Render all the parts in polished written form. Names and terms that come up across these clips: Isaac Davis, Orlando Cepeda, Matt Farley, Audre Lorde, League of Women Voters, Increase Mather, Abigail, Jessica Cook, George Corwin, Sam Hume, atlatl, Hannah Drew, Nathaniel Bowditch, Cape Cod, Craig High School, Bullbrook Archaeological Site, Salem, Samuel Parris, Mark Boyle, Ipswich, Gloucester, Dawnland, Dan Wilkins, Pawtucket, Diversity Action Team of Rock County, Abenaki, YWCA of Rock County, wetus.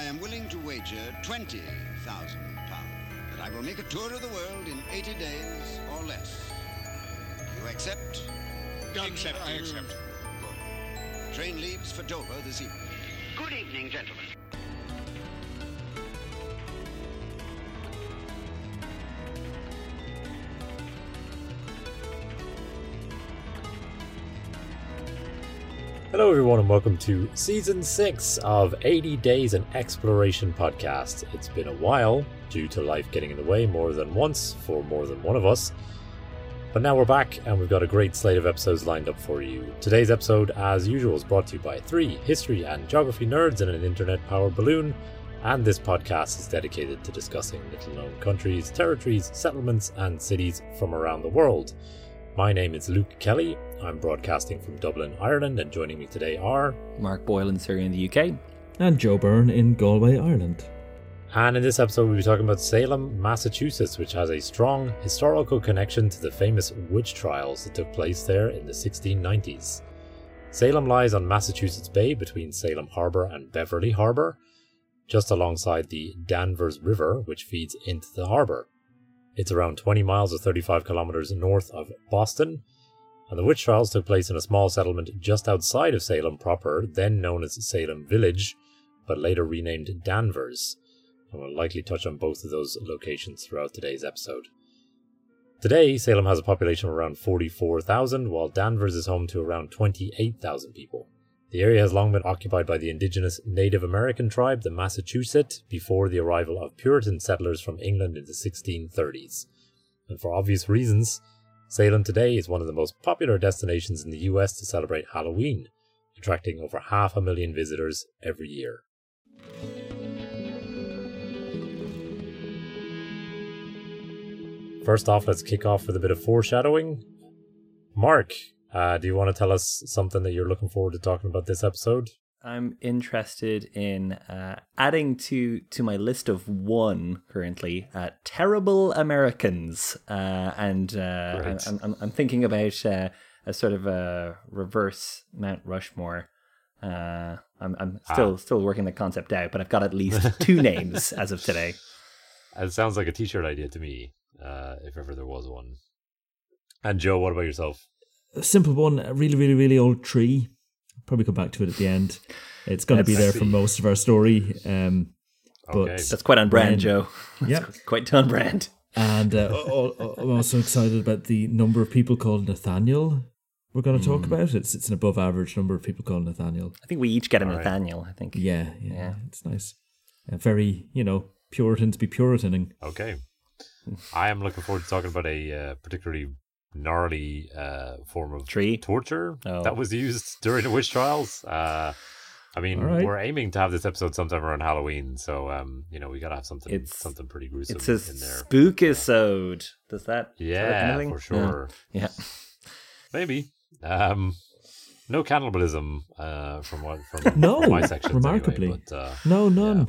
I am willing to wager £20,000 that I will make a tour of the world in 80 days or less. You accept? Accept. I accept. Good. The train leaves for Dover this evening. Good evening, gentlemen. Hello everyone and welcome to Season 6 of 80 Days and Exploration Podcast. It's been a while, due to life getting in the way more than once for more than one of us. But now we're back and we've got a great slate of episodes lined up for you. Today's episode, as usual, is brought to you by three history and geography nerds in an internet-powered balloon. And this podcast is dedicated to discussing little-known countries, territories, settlements and cities from around the world. My name is Luke Kelly. I'm broadcasting from Dublin, Ireland, and joining me today are Mark Boyle in Surrey in the UK and Joe Byrne in Galway, Ireland. And in this episode we'll be talking about Salem, Massachusetts, which has a strong historical connection to the famous witch trials that took place there in the 1690s. Salem lies on Massachusetts Bay between Salem Harbour and Beverly Harbour, just alongside the Danvers River, which feeds into the harbour. It's around 20 miles or 35 kilometres north of Boston, and the witch trials took place in a small settlement just outside of Salem proper, then known as Salem Village, but later renamed Danvers, and we'll likely touch on both of those locations throughout today's episode. Today, Salem has a population of around 44,000, while Danvers is home to around 28,000 people. The area has long been occupied by the indigenous Native American tribe, the Massachusetts, before the arrival of Puritan settlers from England in the 1630s. And for obvious reasons, Salem today is one of the most popular destinations in the US to celebrate Halloween, attracting over 500,000 visitors every year. First off, let's kick off with a bit of foreshadowing. Mark, do you want to tell us something that you're looking forward to talking about this episode? I'm interested in adding to my list of one currently, terrible Americans. I'm thinking about a sort of a reverse Mount Rushmore. I'm still working the concept out, but I've got at least two names as of today. It sounds like a t-shirt idea to me, if ever there was one. And Joe, what about yourself? A simple one, a really, really, really old tree. Probably come back to it at the end. It's going to be there for most of our story. But that's quite on brand, Joe. Yeah, quite on brand. And I'm also excited about the number of people called Nathaniel we're going to talk about. It's an above average number of people called Nathaniel. I think we each get a Nathaniel, right. I think. Yeah, it's nice. Very, Puritans be Puritaning. Okay. I am looking forward to talking about a particularly gnarly form of tree torture that was used during the witch trials. We're aiming to have this episode sometime around Halloween, so we gotta have something pretty gruesome. It's a in there. Spookisode. Does that? Yeah, for sure. Yeah, maybe. No cannibalism from from my section. Remarkably, anyway, but, no, none.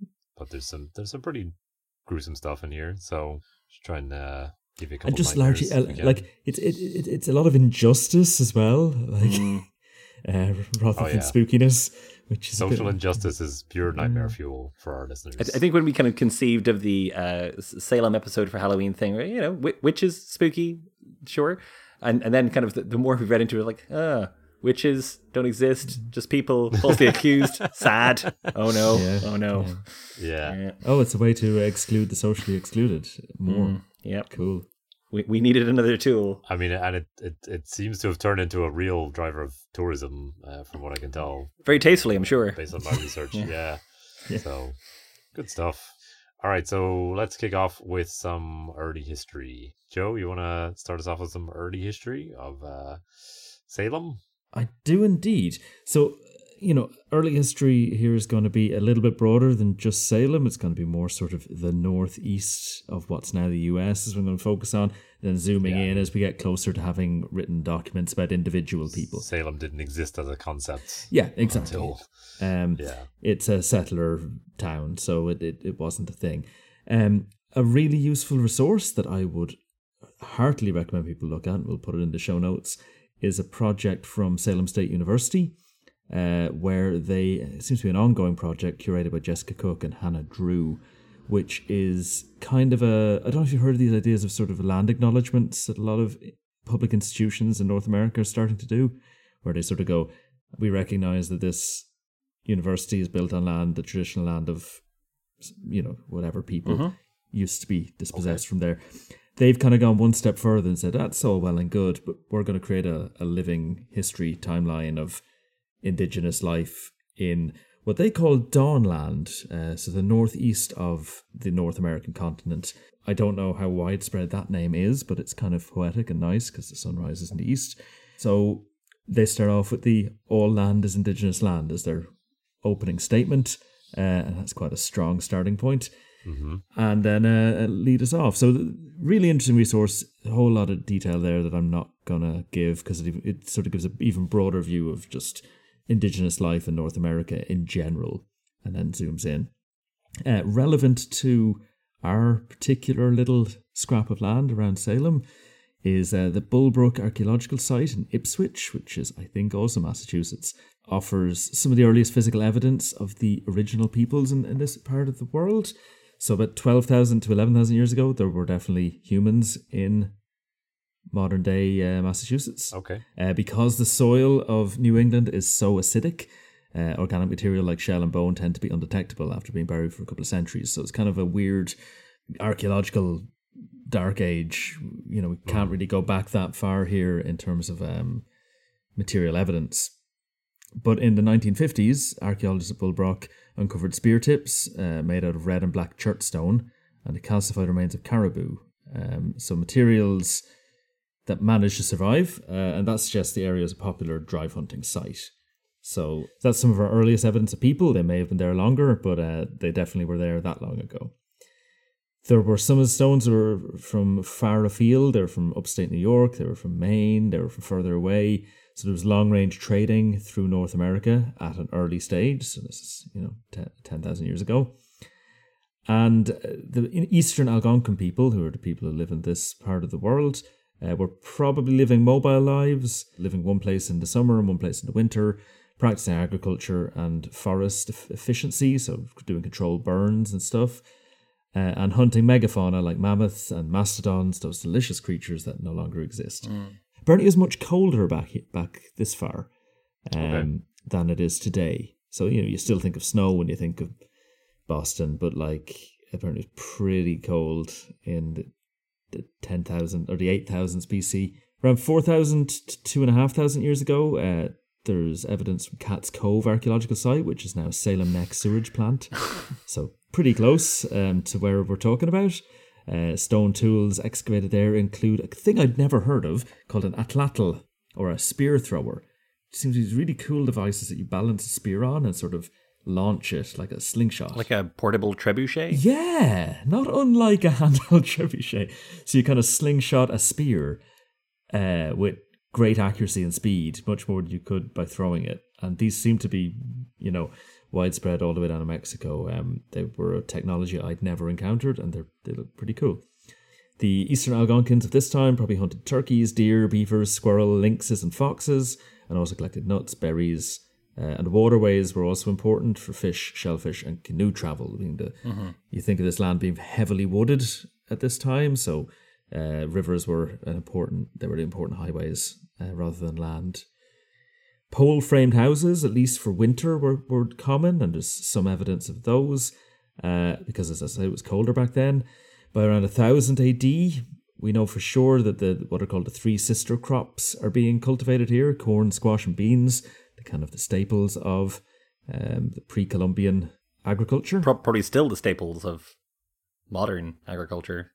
Yeah. But there's some pretty gruesome stuff in here, so just try and. And just largely, it's a lot of injustice as well, rather than spookiness. Which is social injustice is pure nightmare fuel for our listeners. I think when we kind of conceived of the Salem episode for Halloween thing, where, witches spooky, sure, and then kind of the more we read into it, witches don't exist, just people falsely accused, sad. Oh no, yeah. Oh no, yeah. Oh, it's a way to exclude the socially excluded more. Yep. Cool. We needed another tool. I mean, and it seems to have turned into a real driver of tourism, from what I can tell. Very tastefully, I'm sure. Based on my research, yeah. So, good stuff. All right, so let's kick off with some early history. Joe, you want to start us off with some early history of Salem? I do indeed. So, early history here is going to be a little bit broader than just Salem. It's going to be more sort of the northeast of what's now the US is what I'm going to focus on, then zooming in as we get closer to having written documents about individual people. Salem didn't exist as a concept. Yeah, exactly. Until, It's a settler town, so it wasn't a thing. A really useful resource that I would heartily recommend people look at, and we'll put it in the show notes, is a project from Salem State University. where they, it seems to be an ongoing project curated by Jessica Cook and Hannah Drew, which is kind of a, I don't know if you've heard of these ideas of sort of land acknowledgements that a lot of public institutions in North America are starting to do, where they sort of go, we recognize that this university is built on land, the traditional land of, you know, whatever people used to be dispossessed from there. They've kind of gone one step further and said, that's all well and good, but we're going to create a living history timeline of indigenous life in what they call Dawnland, so the northeast of the North American continent. I don't know how widespread that name is, but it's kind of poetic and nice because the sun rises in the east. So they start off with the all land is indigenous land as their opening statement, and that's quite a strong starting point. And then lead us off. So really interesting resource, a whole lot of detail there that I'm not going to give because it sort of gives an even broader view of just indigenous life in North America in general, and then zooms in. Relevant to our particular little scrap of land around Salem is the Bullbrook Archaeological Site in Ipswich, which is, I think, also Massachusetts, offers some of the earliest physical evidence of the original peoples in this part of the world. So about 12,000 to 11,000 years ago, there were definitely humans in modern-day Massachusetts. Because the soil of New England is so acidic, organic material like shell and bone tend to be undetectable after being buried for a couple of centuries. So it's kind of a weird archaeological dark age. You know, we can't really go back that far here in terms of material evidence. But in the 1950s, archaeologists at Bullbrook uncovered spear tips made out of red and black chert stone and the calcified remains of caribou. So materials that managed to survive, and that suggests the area is a popular drive hunting site. So that's some of our earliest evidence of people. They may have been there longer, but they definitely were there that long ago. There were some of the stones that were from far afield. They were from upstate New York. They were from Maine. They were from further away. So there was long-range trading through North America at an early stage. So this is, 10,000 years ago. And the Eastern Algonquin people, who are the people who live in this part of the world, were probably living mobile lives, living one place in the summer and one place in the winter, practicing agriculture and forest efficiency, so doing controlled burns and stuff, and hunting megafauna like mammoths and mastodons, those delicious creatures that no longer exist. Apparently, is much colder back this far than it is today. So, you still think of snow when you think of Boston, but apparently it's pretty cold in the 10,000 or the 8,000s BC. Around 4,000 to 2,500 years ago, there's evidence from Cat's Cove Archaeological Site, which is now Salem Neck Sewage Plant. So pretty close to where we're talking about. Stone tools excavated there include a thing I'd never heard of called an atlatl, or a spear thrower. It seems these really cool devices that you balance a spear on and sort of launch it like a slingshot. Like a portable trebuchet? Yeah, not unlike a handheld trebuchet. So you kind of slingshot a spear with great accuracy and speed, much more than you could by throwing it. And these seem to be, widespread all the way down to Mexico. They were a technology I'd never encountered, and they look pretty cool. The Eastern Algonquins of this time probably hunted turkeys, deer, beavers, squirrel, lynxes, and foxes, and also collected nuts, berries, and waterways were also important for fish, shellfish, and canoe travel. You think of this land being heavily wooded at this time, so rivers were important highways rather than land. Pole-framed houses, at least for winter, were common, and there's some evidence of those, because, as I say, it was colder back then. By around 1000 AD, we know for sure that what are called the three sister crops are being cultivated here, corn, squash, and beans, the kind of the staples of the pre-Columbian agriculture. Probably still the staples of modern agriculture.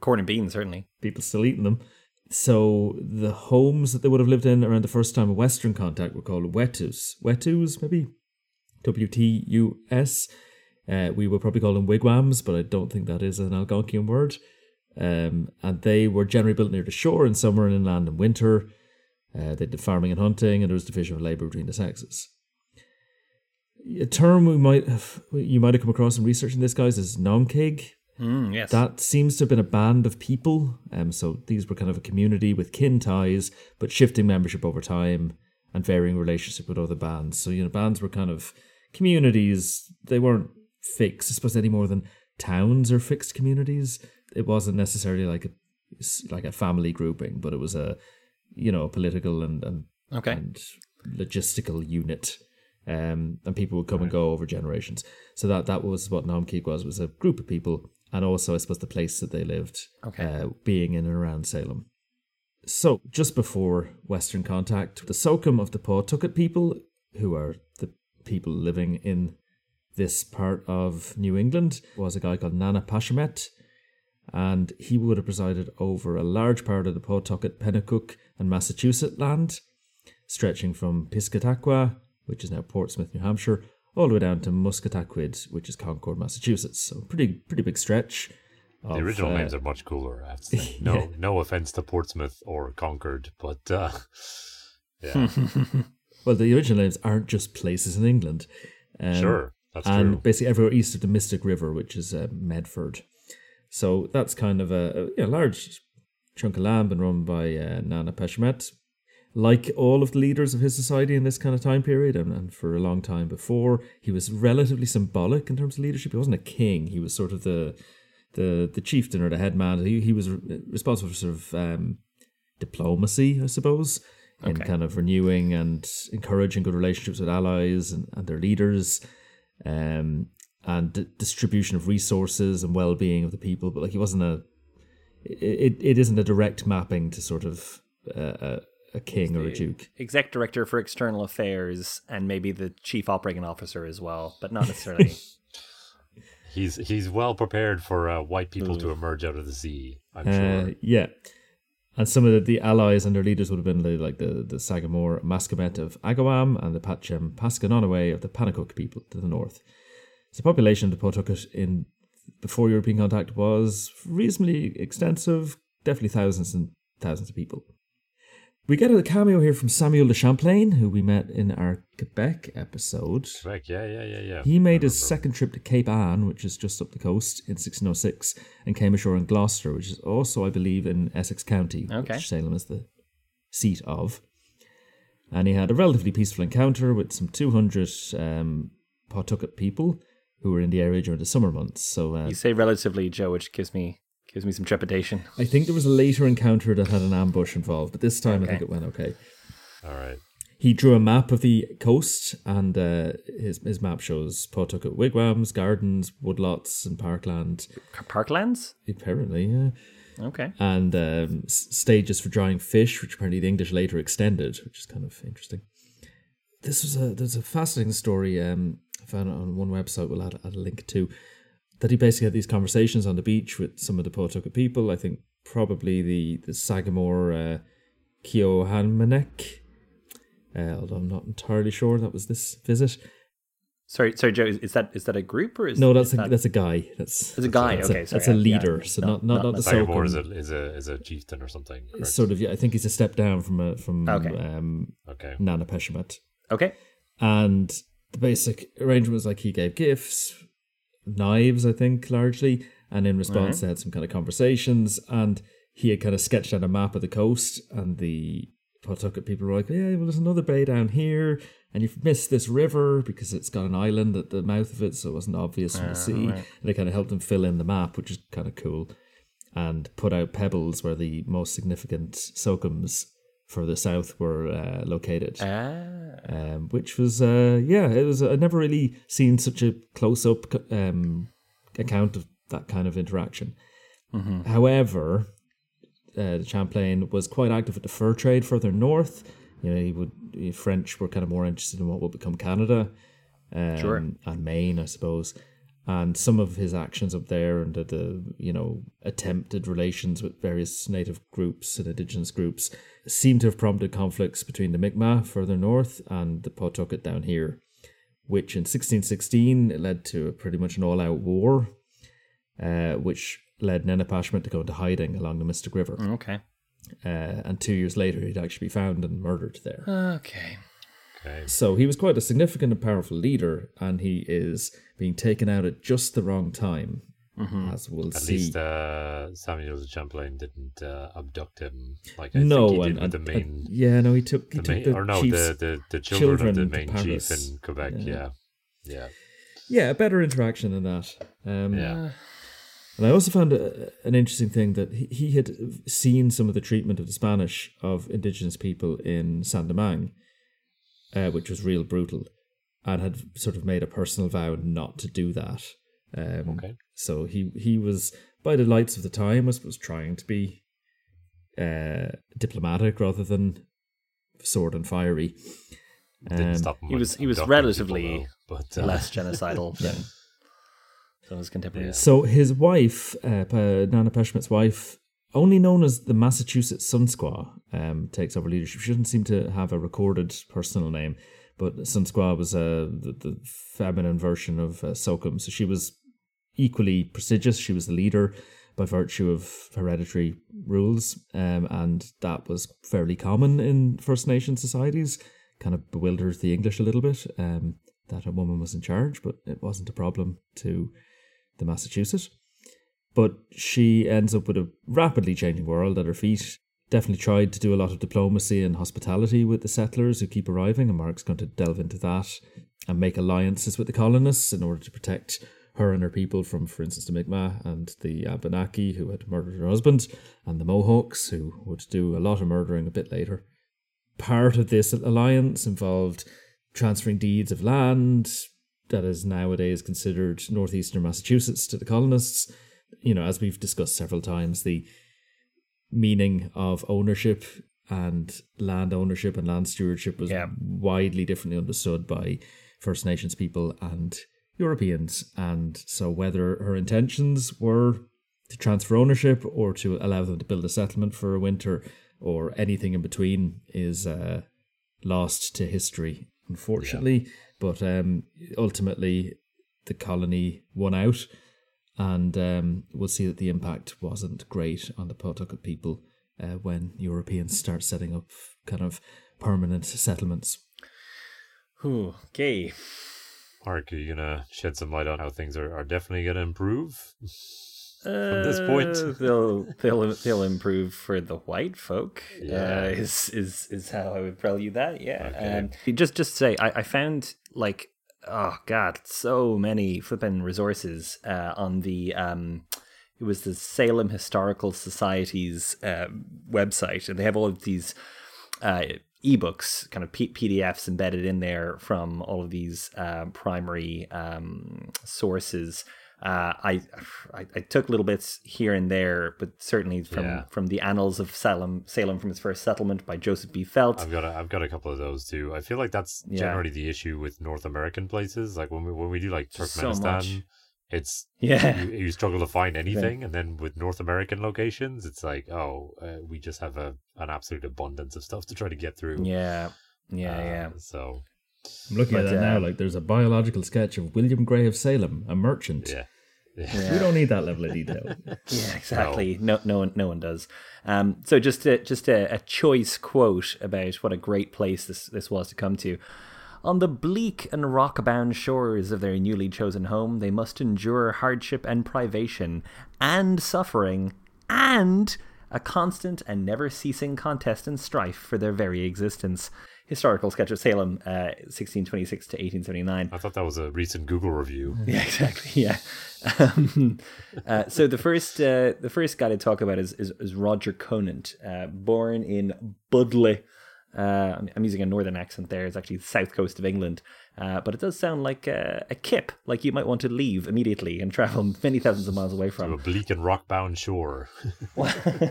Corn and beans, certainly. People still eating them. So the homes that they would have lived in around the first time of Western contact were called wetus. Wetus, maybe? W-T-U-S. We would probably call them wigwams, but I don't think that is an Algonquian word. And they were generally built near the shore in summer and inland in winter. They did farming and hunting, and there was division of labour between the sexes. A term you might have come across in researching this, guys, is Naumkeag. Yes. That seems to have been a band of people, so these were kind of a community with kin ties, but shifting membership over time, and varying relationship with other bands. So, you know, bands were kind of communities. They weren't fixed, I suppose, any more than towns are fixed communities. It wasn't necessarily like a family grouping, but it was a, you know, a political and logistical unit. And people would come and go over generations. So that was what Naumkeag was a group of people, and also, I suppose, the place that they lived, being in and around Salem. So just before Western contact, the Socum of the Pawtucket people, who are the people living in this part of New England, was a guy called Nanepashemet, and he would have presided over a large part of the Pawtucket, Penacook, and Massachusetts land, stretching from Piscataqua, which is now Portsmouth, New Hampshire, all the way down to Muscataquid, which is Concord, Massachusetts. So pretty big stretch. The original names are much cooler, I have to say. No offense to Portsmouth or Concord, but yeah. Well, the original names aren't just places in England. Sure, that's true. And basically everywhere east of the Mystic River, which is Medford. So that's kind of a large chunk of land been run by Nanepashemet. Like all of the leaders of his society in this kind of time period, and for a long time before, he was relatively symbolic in terms of leadership. He wasn't a king. He was sort of the chieftain or the headman. He was responsible for sort of diplomacy, I suppose, in kind of renewing and encouraging good relationships with allies and their leaders, and distribution of resources and well-being of the people. But like, he wasn't it isn't a direct mapping to sort of a king or a duke. Exec director for external affairs and maybe the chief operating officer as well, but not necessarily. He's well prepared for white people to emerge out of the sea, I'm sure. Yeah. And some of the allies and their leaders would have been like the Sagamore Mascamet of Agawam and the Patchem Pasquanonaway of the Penacook people to the north. So the population of the Pawtucket in before European contact was reasonably extensive, definitely thousands and thousands of people. We get a cameo here from Samuel de Champlain, who we met in our Quebec episode. Quebec, yeah. He made his second trip to Cape Ann, which is just up the coast, in 1606, and came ashore in Gloucester, which is also, I believe, in Essex County, which Salem is the seat of. And he had a relatively peaceful encounter with some 200 Pawtucket people who were in the area during the summer months. So you say relatively, Joe, which gives me some trepidation. I think there was a later encounter that had an ambush involved, but this time I think it went okay. All right. He drew a map of the coast, and his map shows Pawtucket wigwams, gardens, woodlots, and parkland. Parklands? Apparently, yeah. Okay. And stages for drying fish, which apparently the English later extended, which is kind of interesting. There's a fascinating story I found on one website. We'll add a link to. That he basically had these conversations on the beach with some of the Pawtucket people. I think probably the Sagamore Keohamanek, although I'm not entirely sure that was this visit. Sorry, Joe, is that a group or is no? That's a guy. That's a guy. That's a leader. Yeah. So not the Sagamore is a chieftain or something. Correct? Sort of. Yeah, I think he's a step down from Nanepashemet. Okay, and the basic arrangement was like he gave gifts. Knives, I think, largely, and in response they had some kind of conversations, and he had kind of sketched out a map of the coast, and the Pawtucket people were like, yeah, well, there's another bay down here, and you've missed this river because it's got an island at the mouth of it, so it wasn't obvious from the sea, and they kind of helped him fill in the map, which is kind of cool, and put out pebbles where the most significant socums for the south were located, which was it was. I'd never really seen such a close-up account of that kind of interaction. Mm-hmm. However, Champlain was quite active with the fur trade further north. You know, French were kind of more interested in what would become Canada, and Maine, I suppose. And some of his actions up there, and the attempted relations with various native groups and indigenous groups, seem to have prompted conflicts between the Mi'kmaq further north and the Pawtucket down here, which in 1616 it led to pretty much an all-out war, which led Nanepashemet to go into hiding along the Mystic River. Okay. And 2 years later, he'd actually be found and murdered there. Okay. So he was quite a significant and powerful leader, and he is being taken out at just the wrong time as we'll see. At least Samuel de Champlain didn't abduct him, like I think he did with the main. He took the children of the main chief in Quebec. Yeah, a better interaction than that. And I also found an interesting thing that he had seen some of the treatment of the Spanish of indigenous people in Saint-Domingue, which was real brutal, and had sort of made a personal vow not to do that. So he was, by the lights of the time, I suppose, trying to be diplomatic rather than sword and fiery. Didn't stop him. He was relatively less genocidal than his contemporaries. So his wife, Nanepashemet's wife, only known as the Massachusetts Sunsquaw, takes over leadership. She doesn't seem to have a recorded personal name, but Sunsquaw was the feminine version of Socum. So she was equally prestigious. She was the leader by virtue of hereditary rules, and that was fairly common in First Nation societies. Kind of bewilders the English a little bit, that a woman was in charge, but it wasn't a problem to the Massachusetts. But she ends up with a rapidly changing world at her feet. Definitely tried to do a lot of diplomacy and hospitality with the settlers who keep arriving, and Mark's going to delve into that and make alliances with the colonists in order to protect her and her people from, for instance, the Mi'kmaq and the Abenaki who had murdered her husband, and the Mohawks who would do a lot of murdering a bit later. Part of this alliance involved transferring deeds of land that is nowadays considered northeastern Massachusetts to the colonists. You know, as we've discussed several times, the meaning of ownership and land stewardship was widely differently understood by First Nations people and Europeans. And so whether her intentions were to transfer ownership or to allow them to build a settlement for a winter or anything in between is lost to history, unfortunately. Yeah. But ultimately, the colony won out. And we'll see that the impact wasn't great on the Pawtucket people when Europeans start setting up kind of permanent settlements. Okay. Mark, are you going to shed some light on how things are definitely going to improve from this point? They'll improve for the white folk, is how I would value that, Okay. Just to say, I found, like, oh god, so many flipping resources on the it was the Salem Historical Society's website, and they have all of these ebooks, kind of PDFs embedded in there from all of these primary sources. I took little bits here and there, but certainly from the annals of Salem from his first settlement by Joseph B. Felt. I've got a couple of those too. I feel like that's generally the issue with North American places. Like when we do like Turkmenistan, it's you struggle to find anything, and then with North American locations, it's like we just have an absolute abundance of stuff to try to get through. So. I'm looking at that now, like there's a biological sketch of William Gray of Salem, a merchant. We don't need that level of detail. Exactly. No one does. So just a choice quote about what a great place this was to come to. On the bleak and rock-bound shores of their newly chosen home, they must endure hardship and privation and suffering and a constant and never-ceasing contest and strife for their very existence. Historical Sketch of Salem, 1626 to 1879. I thought that was a recent Google review. Yeah, exactly. Yeah. So the first guy to talk about is Roger Conant, born in Budleigh. I'm using a northern accent there. It's actually the south coast of England, but it does sound like a kip, like you might want to leave immediately and travel many thousands of miles away from. To a bleak and rock-bound shore.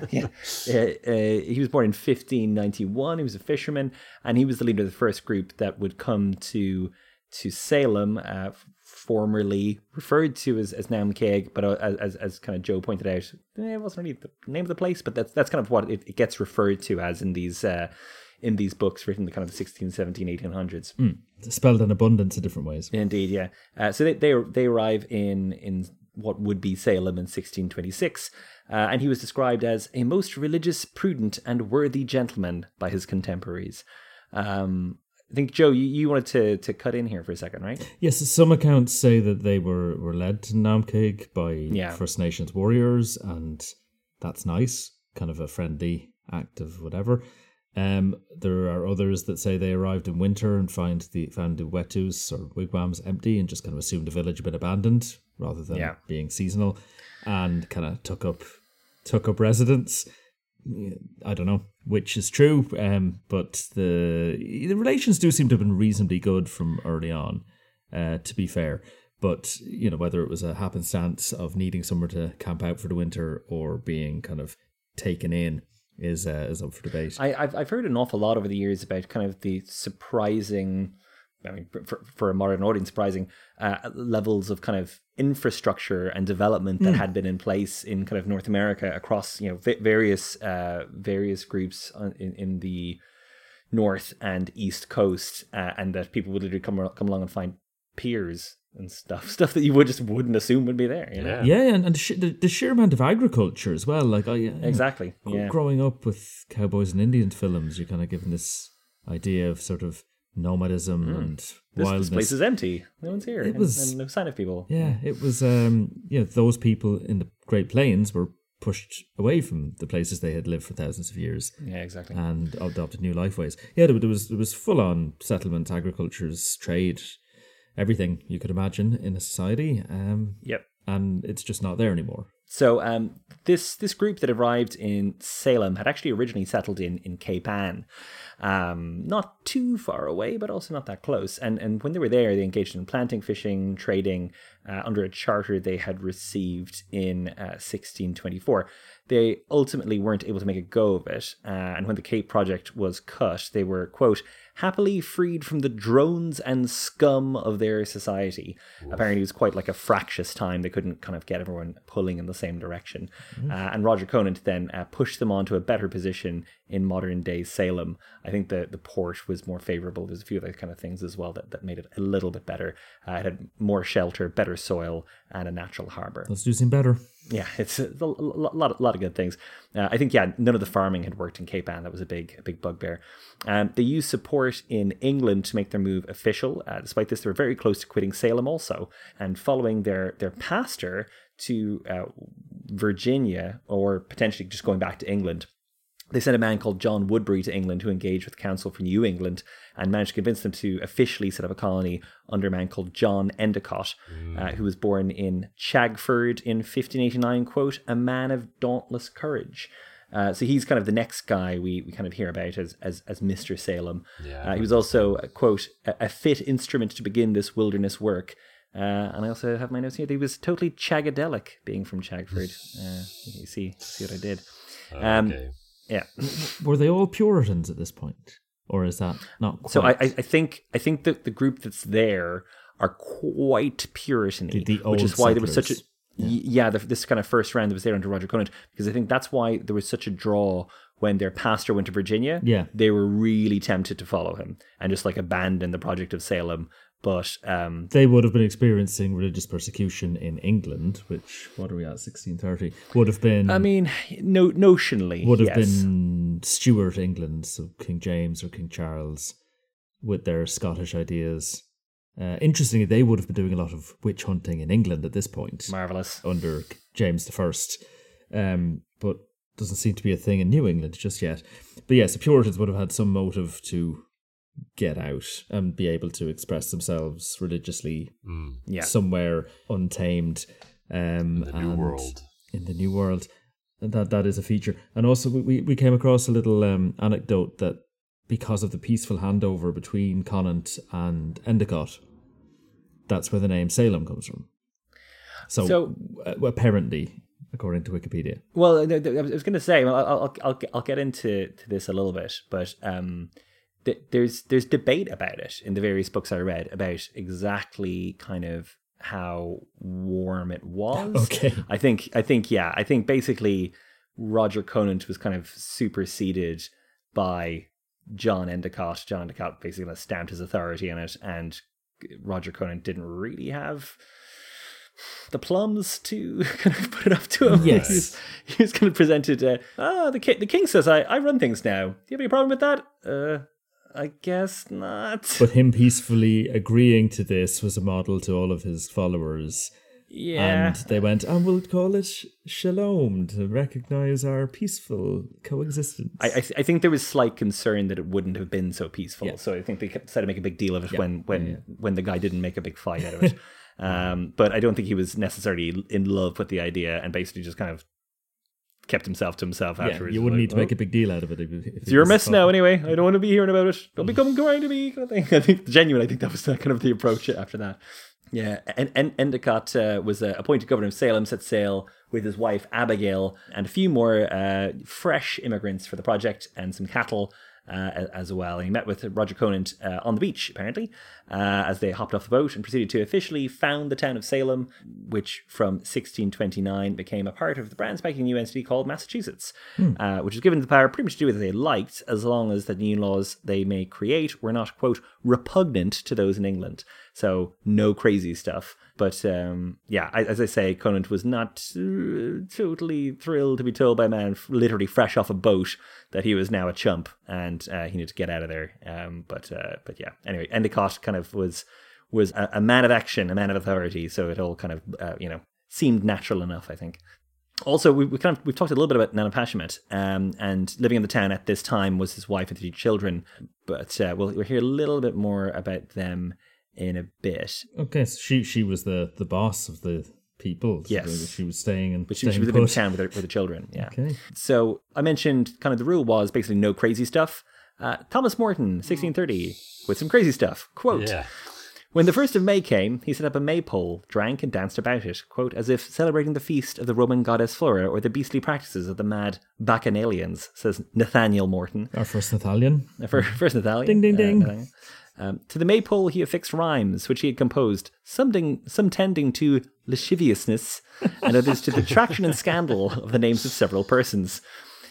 He was born in 1591. He was a fisherman, and he was the leader of the first group that would come to Salem, formerly referred to as Naumkeag, but as kind of Joe pointed out, it wasn't really the name of the place, but that's kind of what it gets referred to as in these. In these books written in the kind of 16, 17, 1800s. Spelled in abundance of different ways. Indeed, yeah. So they arrive in what would be Salem in 1626, and he was described as a most religious, prudent, and worthy gentleman by his contemporaries. I think, Joe, you wanted to cut in here for a second, right? Yes, some accounts say that they were led to Naumkeag by First Nations warriors, and that's nice, kind of a friendly act of whatever. There are others that say they arrived in winter and found the wetus or wigwams empty and just kind of assumed the village had been abandoned rather than being seasonal, and kind of took up residence. I don't know which is true, but the relations do seem to have been reasonably good from early on, to be fair. But, you know, whether it was a happenstance of needing somewhere to camp out for the winter or being kind of taken in is up for debate. I've heard an awful lot over the years about kind of the surprising, I mean, for a modern audience, surprising levels of kind of infrastructure and development that had been in place in kind of North America across, you know, various groups in the North and East Coast, and that people would literally come along and find piers and stuff that you wouldn't assume would be there, you know? Yeah, and the sheer amount of agriculture as well. Like, exactly. Growing up with cowboys and Indian films, you're kind of given this idea of sort of nomadism and wildness. This place is empty. No one's here. It was, and no sign of people. Yeah, it was. You know, those people in the Great Plains were pushed away from the places they had lived for thousands of years. Yeah, exactly. And adopted new life ways. Yeah, there was full on settlement, agriculture, trade, everything you could imagine in a society. Yep. And it's just not there anymore. So this group that arrived in Salem had actually originally settled in Cape Ann, not too far away, but also not that close. And when they were there, they engaged in planting, fishing, trading under a charter they had received in 1624. They ultimately weren't able to make a go of it, and when the Cape project was cut, they were, quote, happily freed from the drones and scum of their society. Oof. Apparently it was quite like a fractious time. They couldn't kind of get everyone pulling in the same direction. Mm-hmm. And Roger Conant then pushed them on to a better position in modern-day Salem. I think the port was more favourable. There's a few other kind of things as well that made it a little bit better. It had more shelter, better soil, and a natural harbour. Let's do some better. Yeah, it's a lot of good things. I think, none of the farming had worked in Cape Ann. That was a big bugbear. They used support in England to make their move official. Despite this, they were very close to quitting Salem also, and following their pastor to Virginia, or potentially just going back to England. They sent a man called John Woodbury to England who engaged with the Council for New England and managed to convince them to officially set up a colony under a man called John Endicott, who was born in Chagford in 1589, quote, a man of dauntless courage. So he's kind of the next guy we kind of hear about as Mr. Salem. Yeah. He was also, quote, a fit instrument to begin this wilderness work. And I also have my notes here. He was totally chagadelic, being from Chagford. You see what I did. Okay. Yeah, were they all Puritans at this point, or is that not quite? So I think that the group that's there are quite Puritan, which is why settlers. There was such a this kind of first round that was there under Roger Conant, because I think that's why there was such a draw when their pastor went to Virginia. Yeah, they were really tempted to follow him and just like abandon the project of Salem. But they would have been experiencing religious persecution in England, which, what are we at, 1630? Would have been... I mean, notionally, would have been Stuart England, so King James or King Charles, with their Scottish ideas. Interestingly, they would have been doing a lot of witch hunting in England at this point. Marvellous. Under James I. But doesn't seem to be a thing in New England just yet. But yes, the Puritans would have had some motive to get out and be able to express themselves religiously somewhere untamed, in the new world, and that is a feature. And also we came across a little anecdote that because of the peaceful handover between Conant and Endicott, that's where the name Salem comes from. So apparently, according to Wikipedia. Well, I was going to say, I'll get into this a little bit, but there's debate about it in the various books I read about exactly kind of how warm it was. Okay. I think basically Roger Conant was kind of superseded by John Endicott. John Endicott basically stamped his authority on it, and Roger Conant didn't really have the plums to kind of put it up to him. Yes. He was kind of presented, the king says I run things now. Do you have any problem with that? I guess not. But him peacefully agreeing to this was a model to all of his followers. Yeah. And they went, and we'll call it Shalom to recognize our peaceful coexistence. I think there was slight concern that it wouldn't have been so peaceful. Yeah. So I think they decided to make a big deal of it when the guy didn't make a big fight out of it. But I don't think he was necessarily in love with the idea and basically just kind of kept himself to himself afterwards. You wouldn't need to make a big deal out of it. It's your mess now anyway. I don't want to be hearing about it. Don't be coming around to me. Kind of thing. I think that was kind of the approach after that. Yeah, and Endicott was appointed governor of Salem, set sail with his wife Abigail and a few more fresh immigrants for the project and some cattle as well. And he met with Roger Conant on the beach, apparently, as they hopped off the boat and proceeded to officially found the town of Salem, which from 1629 became a part of the brand spanking new entity called Massachusetts, which was given the power pretty much to do what they liked, as long as the new laws they may create were not, quote, repugnant to those in England. So no crazy stuff. But as I say, Conant was not totally thrilled to be told by a man literally fresh off a boat that he was now a chump and he needed to get out of there. Anyway, Endicott kind of was a man of action, a man of authority. So it all kind of, seemed natural enough, I think. Also, we've talked a little bit about Nanepashemet, and living in the town at this time was his wife and 3 children. But we'll hear a little bit more about them in a bit. Okay, so she was the boss of the people. Yes. She was staying in in town with the children. Yeah. Okay. So I mentioned kind of the rule was basically no crazy stuff. Thomas Morton, 1630, with some crazy stuff. Quote, when the 1st of May came, he set up a maypole, drank and danced about it, quote, as if celebrating the feast of the Roman goddess Flora or the beastly practices of the mad bacchanalians, says Nathaniel Morton. Our first Nathaniel. First Nathaniel. Ding, ding, ding. To the maypole he affixed rhymes, which he had composed, some tending to lasciviousness, and others to the detraction and scandal of the names of several persons.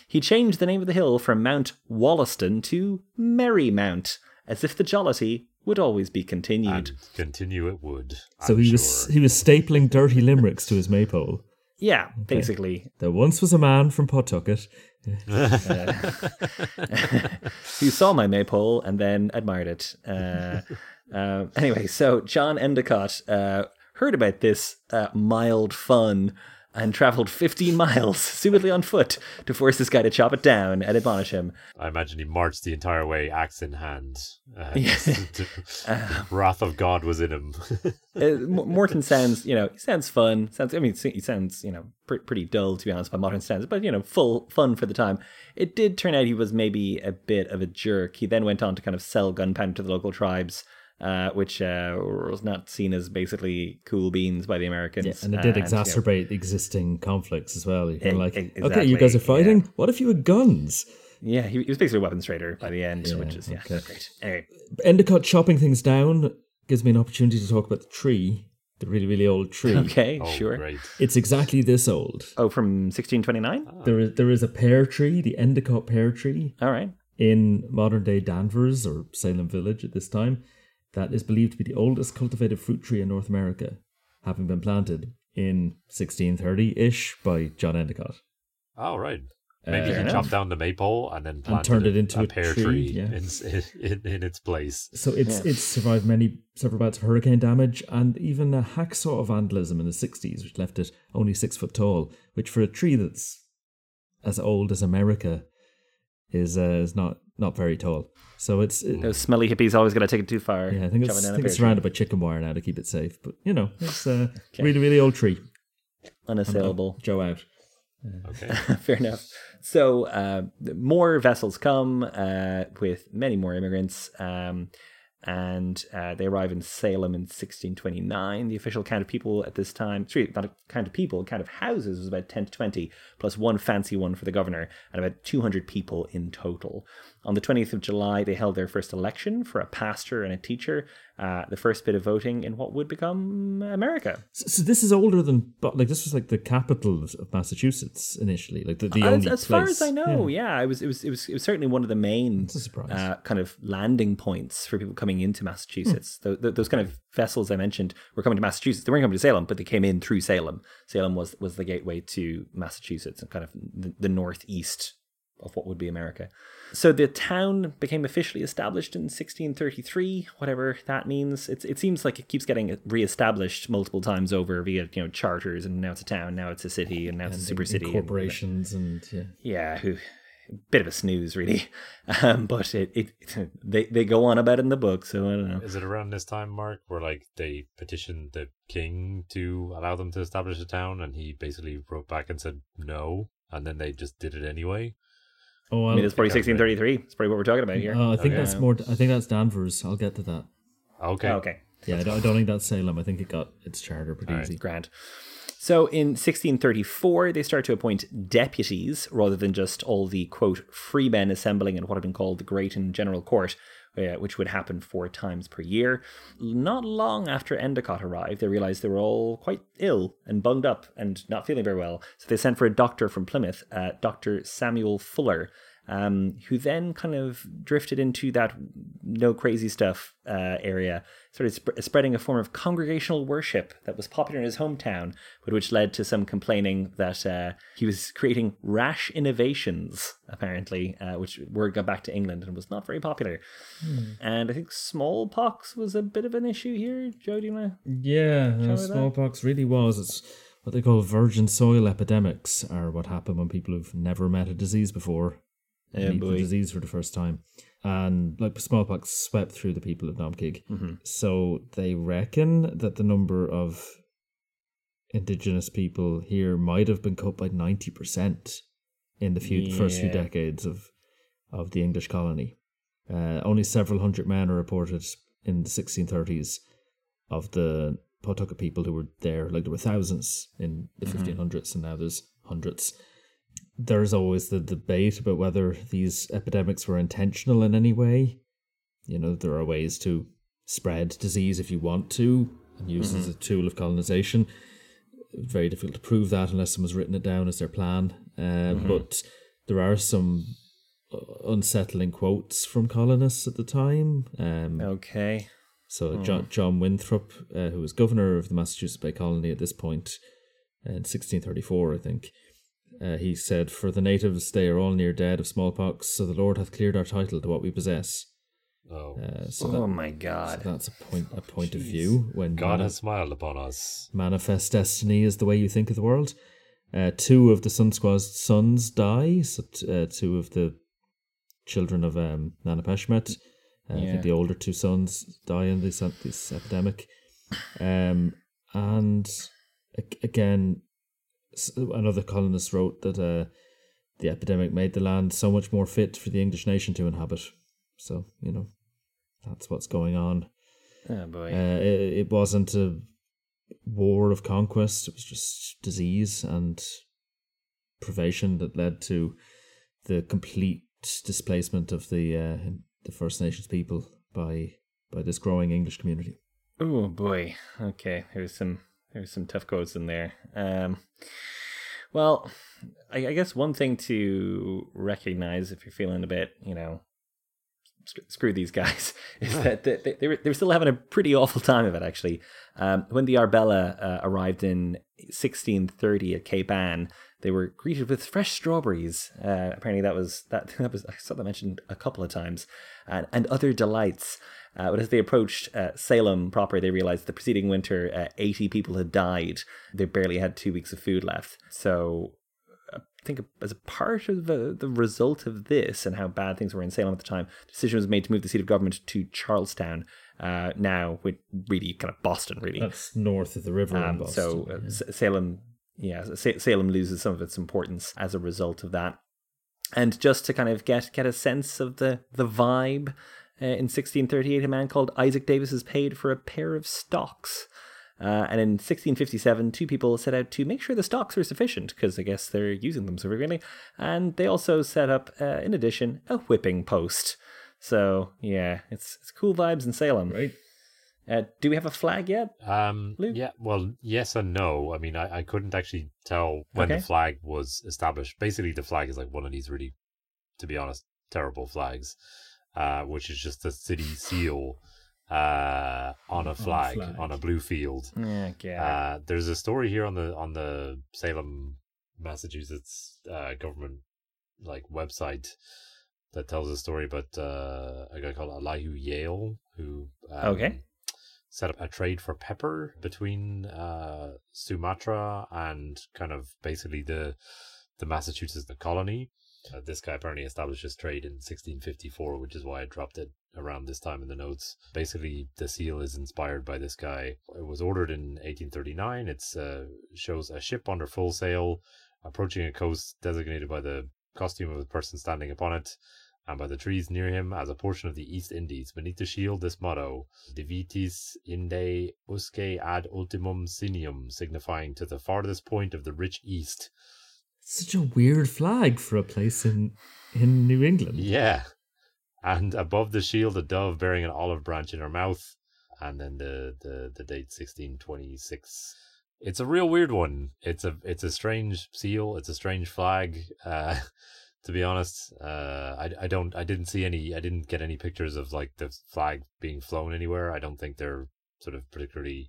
He changed the name of the hill from Mount Wollaston to Merry Mount, as if the jollity would always be continued. And continue it would. He was stapling dirty limericks to his maypole. Yeah, okay. Basically. There once was a man from Pawtucket who saw my maypole and then admired it. Anyway, so John Endicott heard about this mild fun and travelled 15 miles, seemingly on foot, to force this guy to chop it down and admonish him. I imagine he marched the entire way, axe in hand. Wrath of God was in him. Morton sounds, he sounds fun. Pretty dull, to be honest, by modern standards, but, full fun for the time. It did turn out he was maybe a bit of a jerk. He then went on to kind of sell gunpowder to the local tribes, which was not seen as basically cool beans by the Americans. Yeah, and it did exacerbate existing conflicts as well. You're exactly, okay, you guys are fighting? Yeah. What if you had guns? Yeah, he was basically a weapons trader by the end, which is great. Anyway. Endicott chopping things down gives me an opportunity to talk about the tree, the really, really old tree. Okay, sure. Great. It's exactly this old. Oh, from 1629? Oh. There is a pear tree, the Endicott pear tree. All right. In modern-day Danvers or Salem Village at this time. That is believed to be the oldest cultivated fruit tree in North America, having been planted in 1630-ish by John Endicott. Oh, right. Maybe he chopped down the maypole and then planted and turned it into a pear tree in its place. So it's survived several bouts of hurricane damage and even a hacksaw vandalism in the 60s, which left it only 6 foot tall, which for a tree that's as old as America is not very tall. So it's... Those smelly hippies always got to take it too far. Yeah, I think it's surrounded by chicken wire now to keep it safe. But, it's a really, really old tree. Unassailable. Joe out. Okay. Fair enough. So more vessels come with many more immigrants. And they arrive in Salem in 1629. The official count of people at this time, not a count of people, count of houses was about 10 to 20, plus one fancy one for the governor, and about 200 people in total. On the 20th of July, they held their first election for a pastor and a teacher, the first bit of voting in what would become America. So this is older than, this was the capital of Massachusetts initially, the only place. As far as I know, it was certainly one of the main kind of landing points for people coming into Massachusetts. Those kind of vessels I mentioned were coming to Massachusetts. They weren't coming to Salem, but they came in through Salem. Salem was the gateway to Massachusetts and kind of the northeast of what would be America. So the town became officially established in 1633, whatever that means. It seems like it keeps getting reestablished multiple times over via, you know, charters, and now it's a town, now it's a city, and now it's a super city. Corporations and yeah. Yeah, a bit of a snooze, really. But they go on about it in the book, so I don't know. Is it around this time, Mark, where like they petitioned the king to allow them to establish a town, and he basically wrote back and said no, and then they just did it anyway? Oh, I mean, it's probably 1633. It's probably what we're talking about here. I think that's more. I think that's Danvers. I'll get to that. Okay. Oh, okay. Yeah, I don't think that's Salem. I think it got its charter pretty easy. Grand. So in 1634, they start to appoint deputies rather than just all the, quote, free men assembling in what had been called the Great and General Court, which would happen 4 times per year. Not long after Endicott arrived, they realized they were all quite ill and bunged up and not feeling very well. So they sent for a doctor from Plymouth, Dr. Samuel Fuller, who then kind of drifted into that no crazy stuff area, started spreading a form of congregational worship that was popular in his hometown, but which led to some complaining that he was creating rash innovations, apparently, which word got back to England and was not very popular. And I think smallpox was a bit of an issue here. Joe, do you want to? Yeah, smallpox really was. It's what they call virgin soil epidemics, are what happen when people who've never met a disease before meet the disease for the first time. And like smallpox swept through the people of Naumkeag. Mm-hmm. So they reckon that the number of indigenous people here might have been cut by 90% in the first few decades of the English colony. Only several hundred men are reported in the 1630s of the Pawtucket people who were there. Like there were thousands in the 1500s, and now there's hundreds. There's always the debate about whether these epidemics were intentional in any way. You know, there are ways to spread disease if you want to and use it as a tool of colonization. Very difficult to prove that unless someone's written it down as their plan. But there are some unsettling quotes from colonists at the time. So John Winthrop, who was governor of the Massachusetts Bay Colony at this point in 1634, I think, he said, "For the natives, they are all near dead of smallpox, so the Lord hath cleared our title to what we possess." My God! So that's a point of view. When God has smiled upon us, manifest destiny is the way you think of the world. 2 of the Sun Squaw's sons die. So 2 of the children of Nanepashemet, I think the older 2 sons die in this epidemic. And again, another colonist wrote that the epidemic made the land so much more fit for the English nation to inhabit. So, you know, that's what's going on. Oh, boy. It wasn't a war of conquest. It was just disease and privation that led to the complete displacement of the First Nations people by this growing English community. Oh, boy. Okay, There's some tough quotes in there. Well, I guess one thing to recognize if you're feeling a bit, you know, screw these guys, is that they were still having a pretty awful time of it, actually. When the Arbella arrived in 1630 at Cape Ann, they were greeted with fresh strawberries. Apparently that was I saw that mentioned a couple of times, and other delights. But as they approached Salem proper, they realized the preceding winter, 80 people had died. They barely had 2 weeks of food left. So I think as a part of the result of this and how bad things were in Salem at the time, the decision was made to move the seat of government to Charlestown, now with really kind of Boston, really. That's north of the river in Boston. So Salem loses some of its importance as a result of that. And just to kind of get a sense of the vibe, in 1638, a man called Isaac Davis is paid for a pair of stocks. And in 1657, 2 people set out to make sure the stocks were sufficient, because I guess they're using them so frequently. And they also set up, in addition, a whipping post. So, yeah, it's cool vibes in Salem. Right. Do we have a flag yet, Luke? Yeah, well, yes and no. I mean, I couldn't actually tell when the flag was established. Basically, the flag is like one of these really, to be honest, terrible flags. Which is just the city seal on a flag, on a blue field. Okay. There's a story here on the Salem, Massachusetts government like website that tells the story, but a guy called Elihu Yale, who set up a trade for pepper between Sumatra and kind of basically the Massachusetts colony. This guy apparently established his trade in 1654, which is why I dropped it around this time in the notes. Basically, the seal is inspired by this guy. It was ordered in 1839. It shows a ship under full sail approaching a coast designated by the costume of the person standing upon it and by the trees near him as a portion of the East Indies. Beneath the shield, this motto, Divitis Inde Usque ad Ultimum Sinium, signifying to the farthest point of the rich East. Such a weird flag for a place in New England. Yeah. And above the shield, a dove bearing an olive branch in her mouth. And then the date 1626. It's a real weird one. It's a strange seal. It's a strange flag. To be honest, I didn't get any pictures of like the flag being flown anywhere. I don't think they're sort of particularly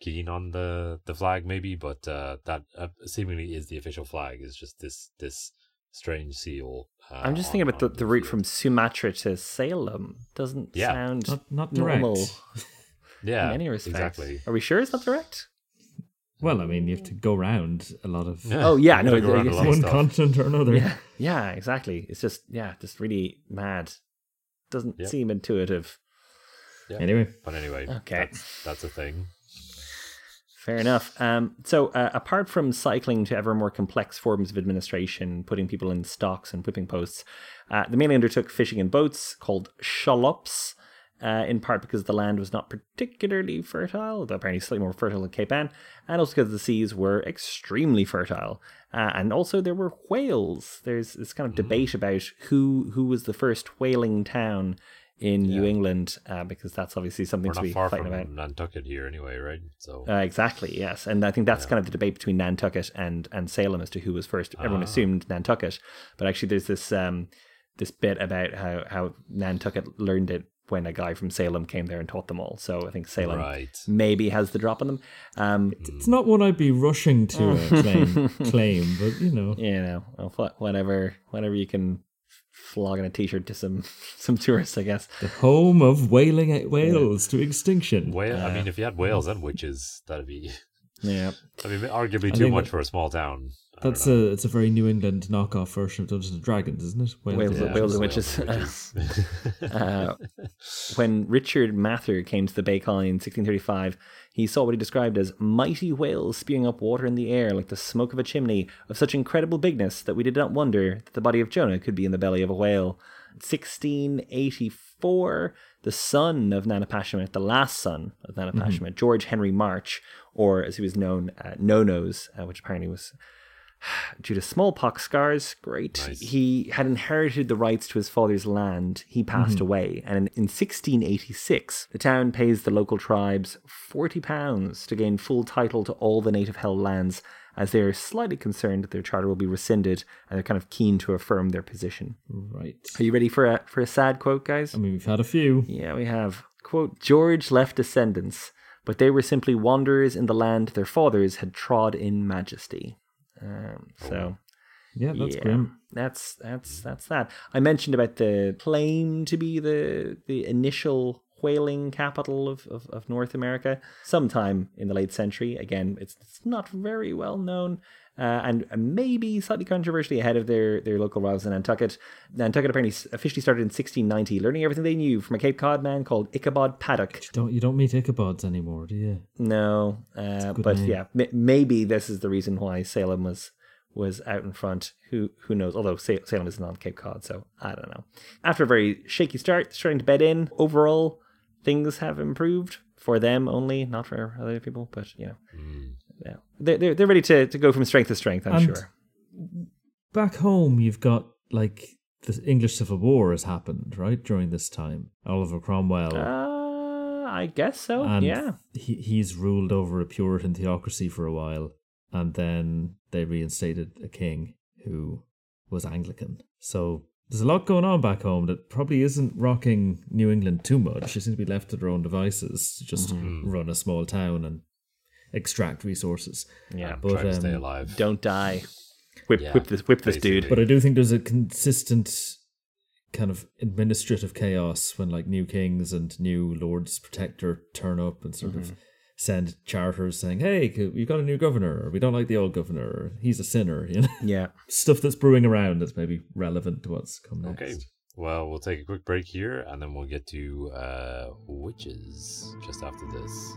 keen on the flag, maybe, but that seemingly is the official flag. Is just this strange seal. I'm just thinking about the route from Sumatra to Salem. Doesn't sound not normal. Yeah, in any respect. Exactly. Are we sure it's not direct? Well, I mean, you have to go around a lot of. Yeah. Oh yeah, no, one continent or another. Yeah, exactly. It's just really mad. Doesn't seem intuitive. Yeah. Anyway, okay, that's a thing. Fair enough. So apart from cycling to ever more complex forms of administration, putting people in stocks and whipping posts, the mainly undertook fishing in boats called shallops, in part because the land was not particularly fertile, though apparently slightly more fertile than Cape Ann, and also because the seas were extremely fertile. And also there were whales. There's this kind of debate about who was the first whaling town in New England, because that's obviously something to be fighting about. We're not far from Nantucket here anyway, right? So exactly, yes. And I think that's kind of the debate between Nantucket and Salem as to who was first. Everyone assumed Nantucket, but actually there's this bit about how Nantucket learned it when a guy from Salem came there and taught them all. So I think Salem maybe has the drop on them. It's not what I'd be rushing to claim, but whatever you can flogging a t-shirt to some tourists, I guess. The home of whaling whales to extinction. I mean, if you had whales and witches, that'd be arguably too much for a small town. It's a very New England knockoff version of Dungeons and Dragons, isn't it? Whales and witches. When Richard Mather came to the Bay Colony in 1635, he saw what he described as mighty whales spewing up water in the air like the smoke of a chimney, of such incredible bigness that we did not wonder that the body of Jonah could be in the belly of a whale. 1684, the son of Nanepashemet, the last son of Nanepashemet, George Henry March, or as he was known, No-Nose, which apparently was due to smallpox scars, he had inherited the rights to his father's land. He passed away, and in 1686 the town pays the local tribes £40 to gain full title to all the native held lands, as they are slightly concerned that their charter will be rescinded, and they're kind of keen to affirm their position. Right. Are you ready for a sad quote, guys? I mean, we've had a few. Yeah, we have. Quote, George left descendants, but they were simply wanderers in the land their fathers had trod in majesty. Grim. That's that. I mentioned about the claim to be the initial whaling capital of North America sometime in the late century. Again, it's not very well known, and maybe slightly controversially ahead of their local rivals in Nantucket. Nantucket apparently officially started in 1690, learning everything they knew from a Cape Cod man called Ichabod Paddock. You don't meet Ichabods anymore, do you? No, but name. Maybe this is the reason why Salem was out in front. Who knows? Although Salem isn't on Cape Cod, so I don't know. After a very shaky start, starting to bed in overall. Things have improved for them only, not for other people, but, yeah. They're ready to go from strength to strength, I'm sure. Back home, you've got, the English Civil War has happened, right, during this time. Oliver Cromwell. I guess so, and he's ruled over a Puritan theocracy for a while, and then they reinstated a king who was Anglican, so... There's a lot going on back home that probably isn't rocking New England too much. They seem to be left to their own devices to just run a small town and extract resources. Yeah, but, try to stay alive. Don't die. whip this dude. But I do think there's a consistent kind of administrative chaos when like new kings and new lords protector turn up and sort of send charters saying, hey, we've got a new governor, or we don't like the old governor, or he's a sinner, you know? Yeah. Stuff that's brewing around that's maybe relevant to what's come next. Okay, well, we'll take a quick break here, and then we'll get to witches just after this.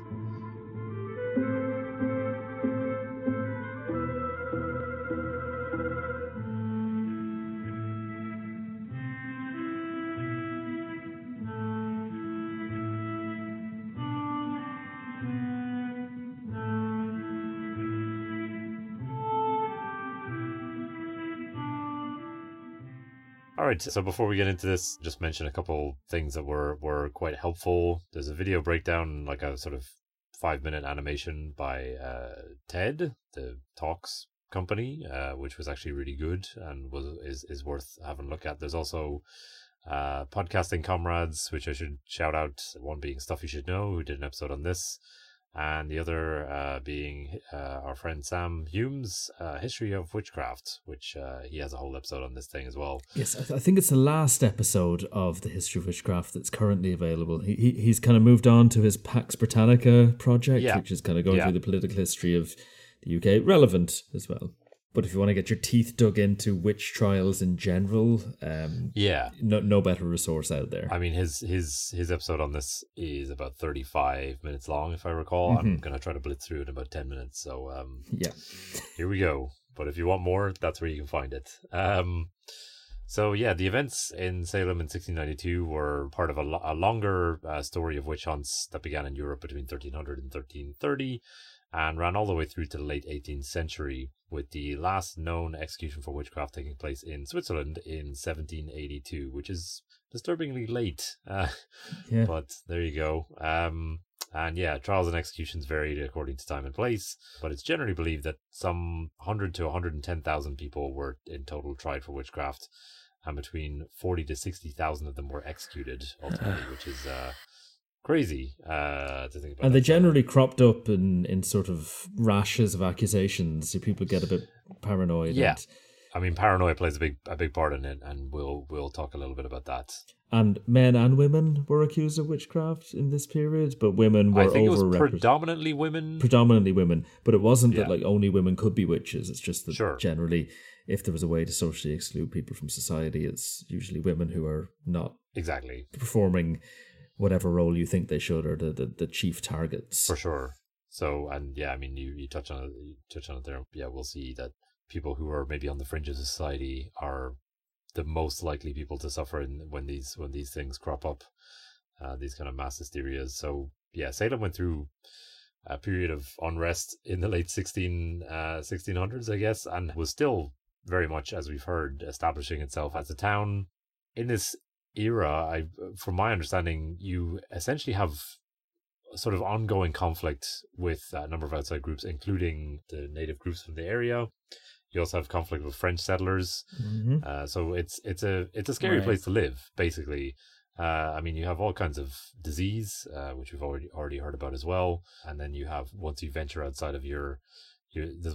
So before we get into this, just mention a couple things that were quite helpful. There's a video breakdown, like a sort of 5-minute animation by Ted, the Talks company, which was actually really good and is worth having a look at. There's also Podcasting Comrades, which I should shout out, one being Stuff You Should Know, who did an episode on this, and the other being our friend Sam Hume's History of Witchcraft, which he has a whole episode on this thing as well. Yes, I think it's the last episode of the History of Witchcraft that's currently available. He's kind of moved on to his Pax Britannica project, which is kind of going through the political history of the UK, relevant as well. But if you want to get your teeth dug into witch trials in general, no better resource out there. I mean, his episode on this is about 35 minutes long, if I recall. I'm going to try to blitz through in about 10 minutes. So here we go. But if you want more, that's where you can find it. So the events in Salem in 1692 were part of a longer story of witch hunts that began in Europe between 1300 and 1330. And ran all the way through to the late 18th century, with the last known execution for witchcraft taking place in Switzerland in 1782, which is disturbingly late. But there you go. Trials and executions varied according to time and place, but it's generally believed that some 100 to 110,000 people were in total tried for witchcraft, and between 40 to 60,000 of them were executed ultimately, which is... crazy to think about. And they generally cropped up in sort of rashes of accusations, so people get a bit paranoid. Yeah, I mean, paranoia plays a big part in it, and we'll talk a little bit about that. And men and women were accused of witchcraft in this period, but women were overrepresented. I think it was predominantly women. But it wasn't that like only women could be witches. It's just that generally, if there was a way to socially exclude people from society, it's usually women who are not exactly performing whatever role you think they should, or the chief targets. For sure. So, and yeah, I mean, you touch on it there. Yeah, we'll see that people who are maybe on the fringes of society are the most likely people to suffer when these things crop up, these kind of mass hysterias. So yeah, Salem went through a period of unrest in the late 1600s, I guess, and was still very much, as we've heard, establishing itself as a town. In this era, from my understanding, you essentially have sort of ongoing conflict with a number of outside groups, including the native groups from the area. You also have conflict with French settlers. So it's a scary place to live, basically. I mean, you have all kinds of disease, which we've already heard about as well. And then you have, once you venture outside of the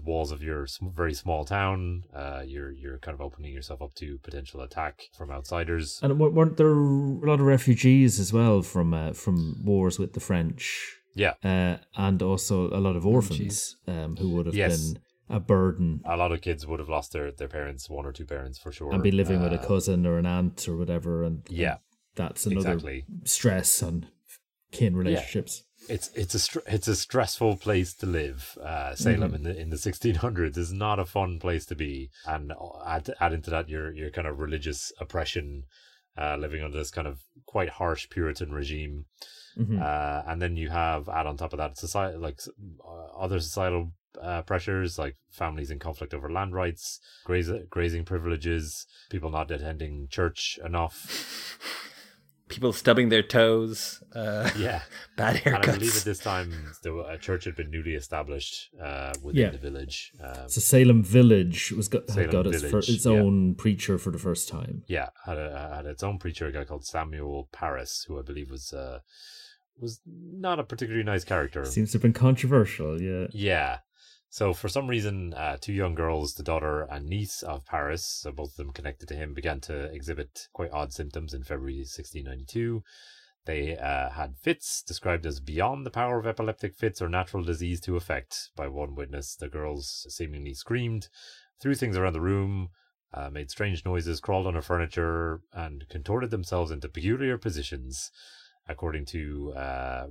walls of your very small town, you're kind of opening yourself up to potential attack from outsiders. And weren't there a lot of refugees as well from wars with the French? Yeah, and also a lot of orphans who would have been a burden. A lot of kids would have lost their parents, one or two parents for sure, and be living with a cousin or an aunt or whatever. And that's another stress on kin relationships. Yeah. It's a stressful place to live. Salem in the 1600s is not a fun place to be, and add into that your kind of religious oppression, living under this kind of quite harsh Puritan regime, and then you have add on top of that society, like other societal pressures, like families in conflict over land rights, grazing privileges, people not attending church enough. People stubbing their toes. Bad haircuts. And I believe at this time a church had been newly established within the village. So Salem Village had got its own preacher for the first time. Yeah, had its own preacher, a guy called Samuel Parris, who I believe was not a particularly nice character. Seems to have been controversial. Yeah. Yeah. So for some reason, two young girls, the daughter and niece of Paris, so both of them connected to him, began to exhibit quite odd symptoms in February 1692. They had fits described as beyond the power of epileptic fits or natural disease to affect. By one witness, the girls seemingly screamed, threw things around the room, made strange noises, crawled on her furniture, and contorted themselves into peculiar positions. According to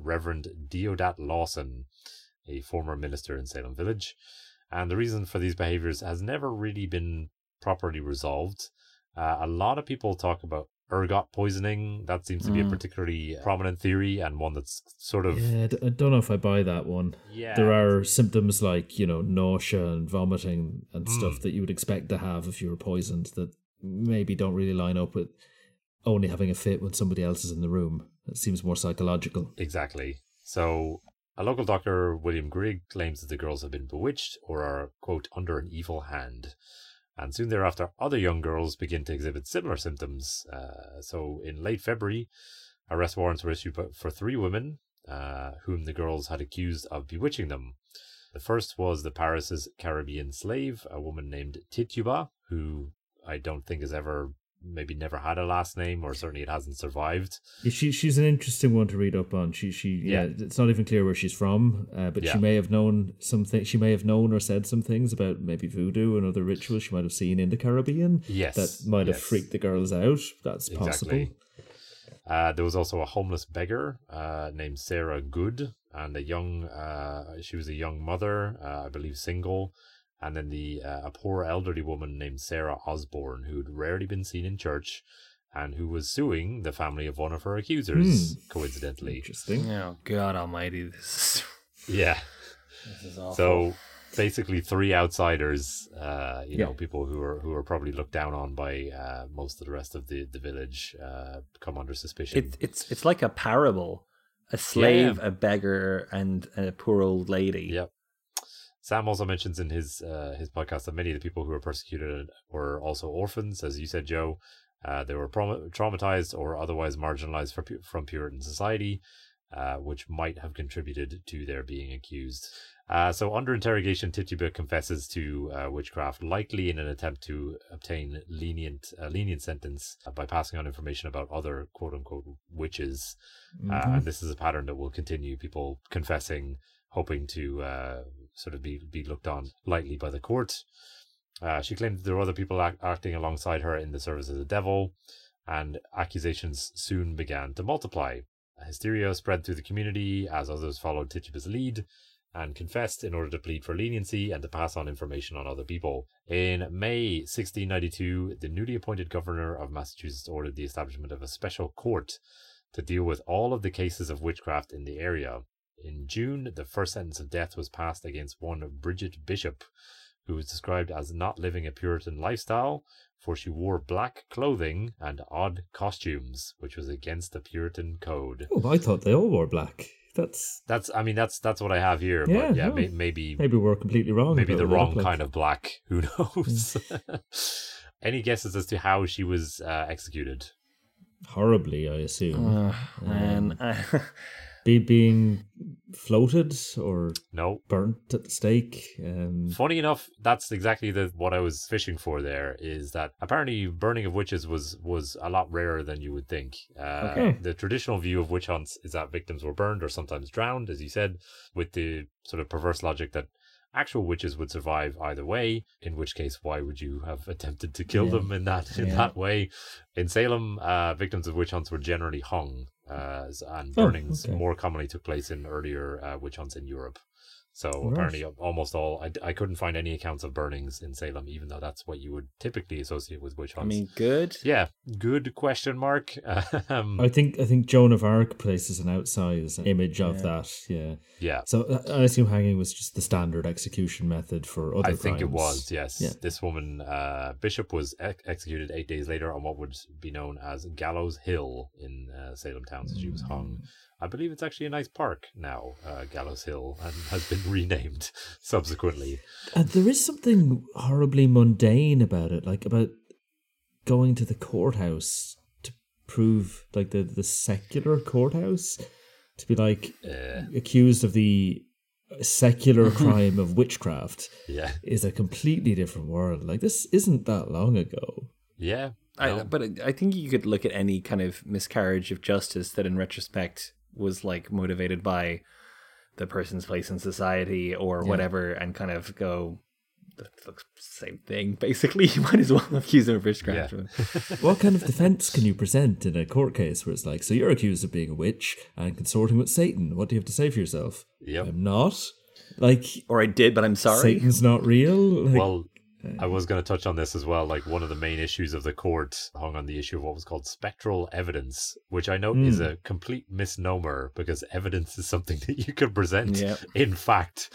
Reverend Deodat Lawson, a former minister in Salem Village. And the reason for these behaviors has never really been properly resolved. A lot of people talk about ergot poisoning. That seems to be a particularly prominent theory, and one that's sort of... Yeah, I don't know if I buy that one. Yeah. There are symptoms like, nausea and vomiting and stuff that you would expect to have if you were poisoned that maybe don't really line up with only having a fit when somebody else is in the room. It seems more psychological. Exactly. So a local doctor, William Grigg, claims that the girls have been bewitched or are, quote, under an evil hand. And soon thereafter, other young girls begin to exhibit similar symptoms. So in late February, arrest warrants were issued for three women whom the girls had accused of bewitching them. The first was the Paris' Caribbean slave, a woman named Tituba, who I don't think has ever, maybe never had a last name, or certainly it hasn't survived. Yeah, she's an interesting one to read up on. She it's not even clear where she's from, but yeah. She may have known something. She may have known or said some things about maybe voodoo and other rituals she might have seen in the Caribbean. Yes, that might have freaked the girls out. That's exactly possible. There was also a homeless beggar named Sarah Good, and she was a young mother, I believe single. And then a poor elderly woman named Sarah Osborne, who'd rarely been seen in church and who was suing the family of one of her accusers, coincidentally. Interesting. Oh, God almighty. This is awful. So basically three outsiders, people who are probably looked down on by most of the rest of the village, come under suspicion. It's like a parable. A slave, a beggar, and a poor old lady. Yep. Sam also mentions in his podcast that many of the people who were persecuted were also orphans, as you said, Joe. They were traumatized or otherwise marginalized from Puritan society, which might have contributed to their being accused. So under interrogation, Tituba confesses to witchcraft, likely in an attempt to obtain lenient sentence by passing on information about other quote-unquote witches. And this is a pattern that will continue, people confessing, hoping to sort of be looked on lightly by the court. She claimed that there were other people acting alongside her in the service of the devil, and accusations soon began to multiply. Hysteria spread through the community as others followed Tituba's lead and confessed in order to plead for leniency and to pass on information on other people. In May 1692, the newly appointed governor of Massachusetts ordered the establishment of a special court to deal with all of the cases of witchcraft in the area. In June, the first sentence of death was passed against one Bridget Bishop, who was described as not living a Puritan lifestyle, for she wore black clothing and odd costumes, which was against the Puritan code. Oh, I thought they all wore black. That's what I have here. Yeah, but yeah, no. Maybe we're completely wrong. Maybe the wrong kind of black. Who knows? Any guesses as to how she was executed? Horribly, I assume. Being floated or burnt at the stake. Funny enough, that's exactly what I was fishing for there, is that apparently burning of witches was a lot rarer than you would think. The traditional view of witch hunts is that victims were burned or sometimes drowned, as you said, with the sort of perverse logic that actual witches would survive either way, in which case why would you have attempted to kill them in that way? In Salem, victims of witch hunts were generally hung, and burnings more commonly took place in earlier witch hunts in Europe. So apparently almost all, I couldn't find any accounts of burnings in Salem, even though that's what you would typically associate with witch hunts. I mean, good? Yeah, good question mark. I think Joan of Arc places an outsized image of that, Yeah. So I assume hanging was just the standard execution method for other crimes. I think it was, yes. Yeah. This woman, Bishop, was executed 8 days later on what would be known as Gallows Hill in Salem Town, so she was hung. I believe it's actually a nice park now, Gallows Hill, and has been renamed subsequently. There is something horribly mundane about it, like about going to the courthouse to prove, like the secular courthouse, to be like accused of the secular crime of witchcraft is a completely different world. Like, this isn't that long ago. Yeah. But I think you could look at any kind of miscarriage of justice that in retrospect was like motivated by the person's place in society or whatever and kind of go, that looks the same thing. Basically, you might as well accuse them of witchcraft. Yeah. What kind of defense can you present in a court case where it's like, so you're accused of being a witch and consorting with Satan. What do you have to say for yourself? Yep. I'm not. Like, or I did, but I'm sorry. Satan's not real. Like, well, I was going to touch on this as well. Like, one of the main issues of the court hung on the issue of what was called spectral evidence, which I know is a complete misnomer because evidence is something that you can present in fact,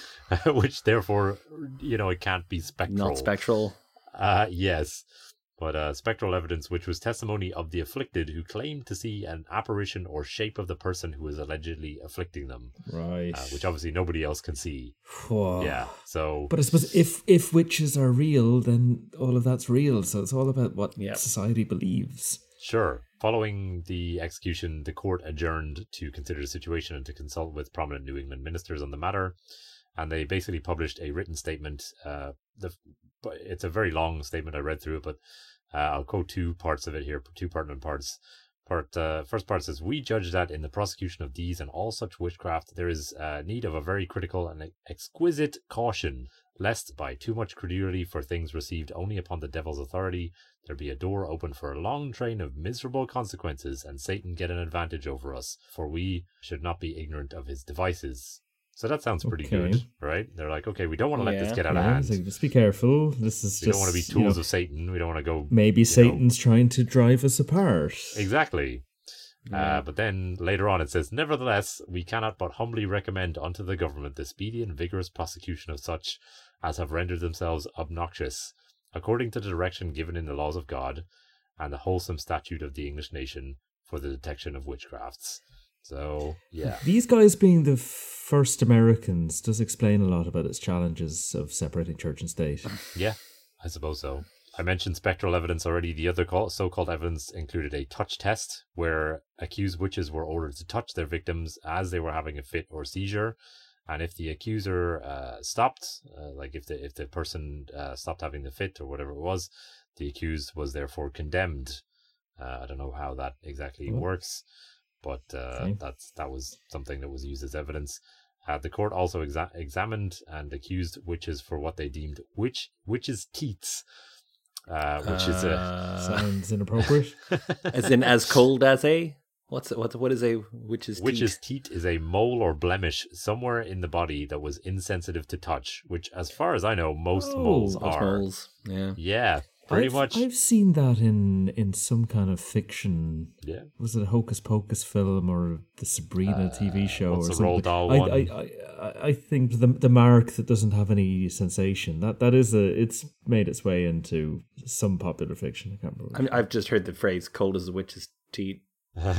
which therefore, you know, it can't be spectral. Not spectral. Yes. But spectral evidence, which was testimony of the afflicted who claimed to see an apparition or shape of the person who was allegedly afflicting them. Right. Which obviously nobody else can see. Whoa. Yeah. So. But I suppose if witches are real, then all of that's real. So it's all about what society believes. Sure. Following the execution, the court adjourned to consider the situation and to consult with prominent New England ministers on the matter. And they basically published a written statement. It's a very long statement. I read through it, but I'll quote two parts of it here, two pertinent parts. First part says, we judge that in the prosecution of these and all such witchcraft, there is need of a very critical and exquisite caution, lest by too much credulity for things received only upon the devil's authority, there be a door open for a long train of miserable consequences and Satan get an advantage over us, for we should not be ignorant of his devices. So that sounds pretty good, right? They're like, okay, we don't want to let this get out of hand. Like, just be careful. This is we don't want to be tools of Satan. We don't want to go... Maybe Satan's trying to drive us apart. Exactly. Yeah. But then later on it says, nevertheless, we cannot but humbly recommend unto the government the speedy and vigorous prosecution of such as have rendered themselves obnoxious, according to the direction given in the laws of God and the wholesome statute of the English nation for the detection of witchcrafts. So, yeah. These guys being the first Americans does explain a lot about its challenges of separating church and state. Yeah, I suppose so. I mentioned spectral evidence already. The other so-called evidence included a touch test where accused witches were ordered to touch their victims as they were having a fit or seizure. And if the accuser stopped, like if the person stopped having the fit or whatever it was, the accused was therefore condemned. I don't know how that exactly works. But that was something that was used as evidence. The court also examined and accused witches for what they deemed witches' teats, which is a... Sounds inappropriate. As in as cold as a... What is a witch's teat? Witch's teat is a mole or blemish somewhere in the body that was insensitive to touch, which, as far as I know, most moles are. Moles. Yeah. Yeah. Pretty much. I've seen that in some kind of fiction. Yeah. Was it a Hocus Pocus film or the Sabrina TV show or something? Roald Dahl one. I think the mark that doesn't have any sensation. That is it's made its way into some popular fiction. I can't remember. I mean, I've just heard the phrase "cold as a witch's teat" a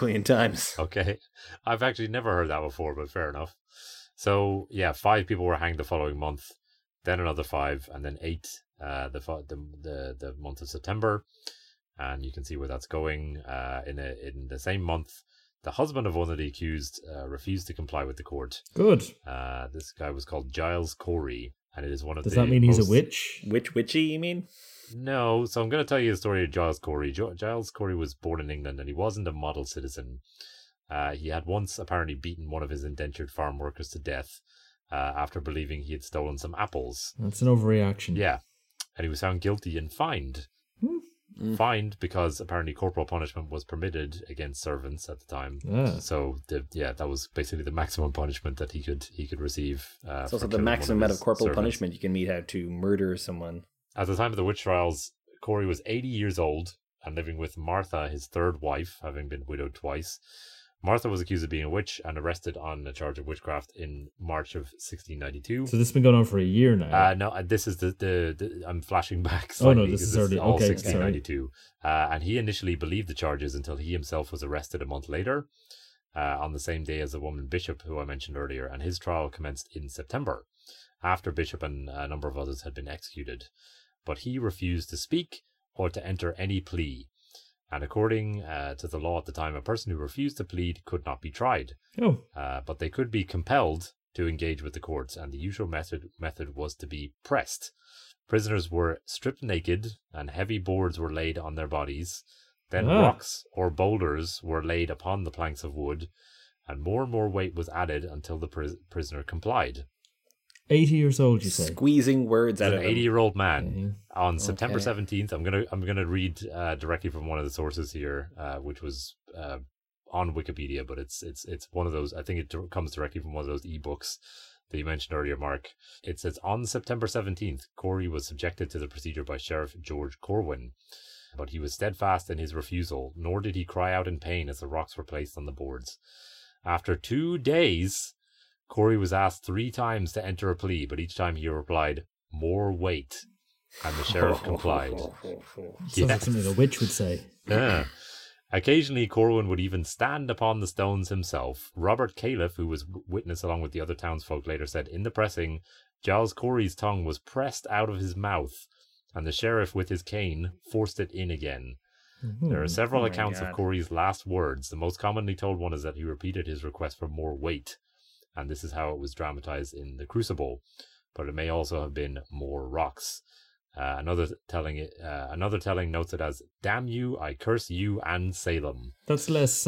million times. Okay, I've actually never heard that before, but fair enough. So yeah, 5 people were hanged the following month, then another 5, and then 8. The month of September, and you can see where that's going. In the same month, the husband of one of the accused refused to comply with the court. Good. This guy was called Giles Corey, and it is one of the... Does that mean he's a witch? Witchy, you mean? No. So I'm going to tell you the story of Giles Corey. Giles Corey was born in England, and he wasn't a model citizen. He had once apparently beaten one of his indentured farm workers to death after believing he had stolen some apples. That's an overreaction. Yeah. And he was found guilty and fined. Fined because apparently corporal punishment was permitted against servants at the time. Yeah. So that was basically the maximum punishment that he could receive. It's also the maximum amount of corporal punishment you can mete out to murder someone. At the time of the witch trials, Corey was 80 years old and living with Martha, his third wife, having been widowed twice. Martha was accused of being a witch and arrested on a charge of witchcraft in March of 1692. So this has been going on for a year now. No, this is the I'm flashing back slightly. Oh no, this is early. All okay, 1692. And he initially believed the charges until he himself was arrested a month later, on the same day as the woman Bishop, who I mentioned earlier. And his trial commenced in September, after Bishop and a number of others had been executed. But he refused to speak or to enter any plea. And according to the law at the time, a person who refused to plead could not be tried. Oh. But they could be compelled to engage with the courts, and the usual method was to be pressed. Prisoners were stripped naked, and heavy boards were laid on their bodies. Then rocks or boulders were laid upon the planks of wood, and more weight was added until the prisoner complied. 80 years old, you say? Squeezing words out of an 80-year-old man. Okay. On September 17th, I'm gonna read directly from one of the sources here, which was on Wikipedia, but it's one of those. I think it comes directly from one of those ebooks that you mentioned earlier, Mark. It says, on September 17th, Corey was subjected to the procedure by Sheriff George Corwin, but he was steadfast in his refusal, nor did he cry out in pain as the rocks were placed on the boards. After 2 days, Corey was asked 3 times to enter a plea, but each time he replied, "More weight," and the sheriff complied. Sounds like something a witch would say. Yeah. Occasionally, Corwin would even stand upon the stones himself. Robert Califf, who was witness along with the other townsfolk, later said, in the pressing, Giles Corey's tongue was pressed out of his mouth, and the sheriff, with his cane, forced it in again. Mm-hmm. There are several accounts of Corey's last words. The most commonly told one is that he repeated his request for more weight, and this is how it was dramatized in The Crucible, but it may also have been more rocks. Another telling notes it as, damn you, I curse you and Salem. That's less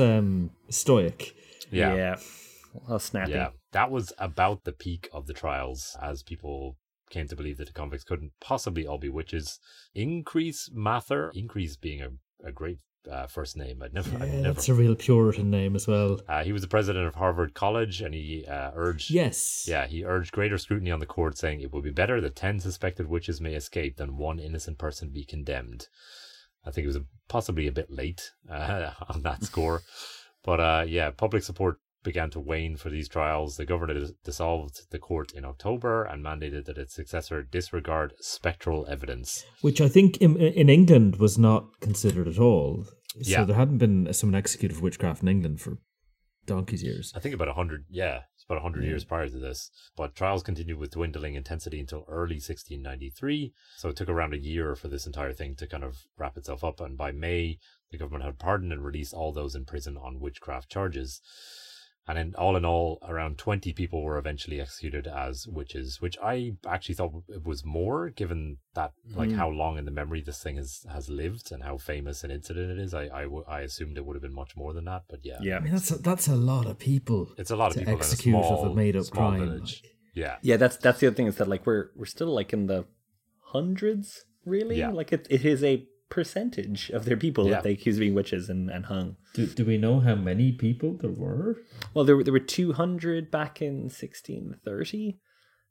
stoic. Yeah. Well, snappy. Yeah. That was about the peak of the trials, as people came to believe that the convicts couldn't possibly all be witches. Increase Mather, Increase being a great first name. That's a real Puritan name as well. He was the president of Harvard College, and he urged greater scrutiny on the court, saying it would be better that 10 suspected witches may escape than one innocent person be condemned. I think it was possibly a bit late on that score. But public support began to wane for these trials. The governor dissolved the court in October and mandated that its successor disregard spectral evidence. Which I think in England was not considered at all. Yeah. So there hadn't been someone executed for witchcraft in England for donkey's years. I think about 100, it's about 100 years prior to this. But trials continued with dwindling intensity until early 1693. So it took around a year for this entire thing to kind of wrap itself up. And by May, the government had pardoned and released all those in prison on witchcraft charges. And in all, around 20 people were eventually executed as witches, which I actually thought it was more, given that, how long in the memory this thing has lived and how famous an incident it is. I assumed it would have been much more than that, but yeah. I mean, that's a lot of people. It's a lot of people executed in a made-up crime. Village. Like... Yeah, yeah. That's the other thing is that like we're still like in the hundreds, really. Yeah. Like it is a percentage of their people that they accused of being witches and hung. Do we know how many people there were? Well, there were 200 back in 1630.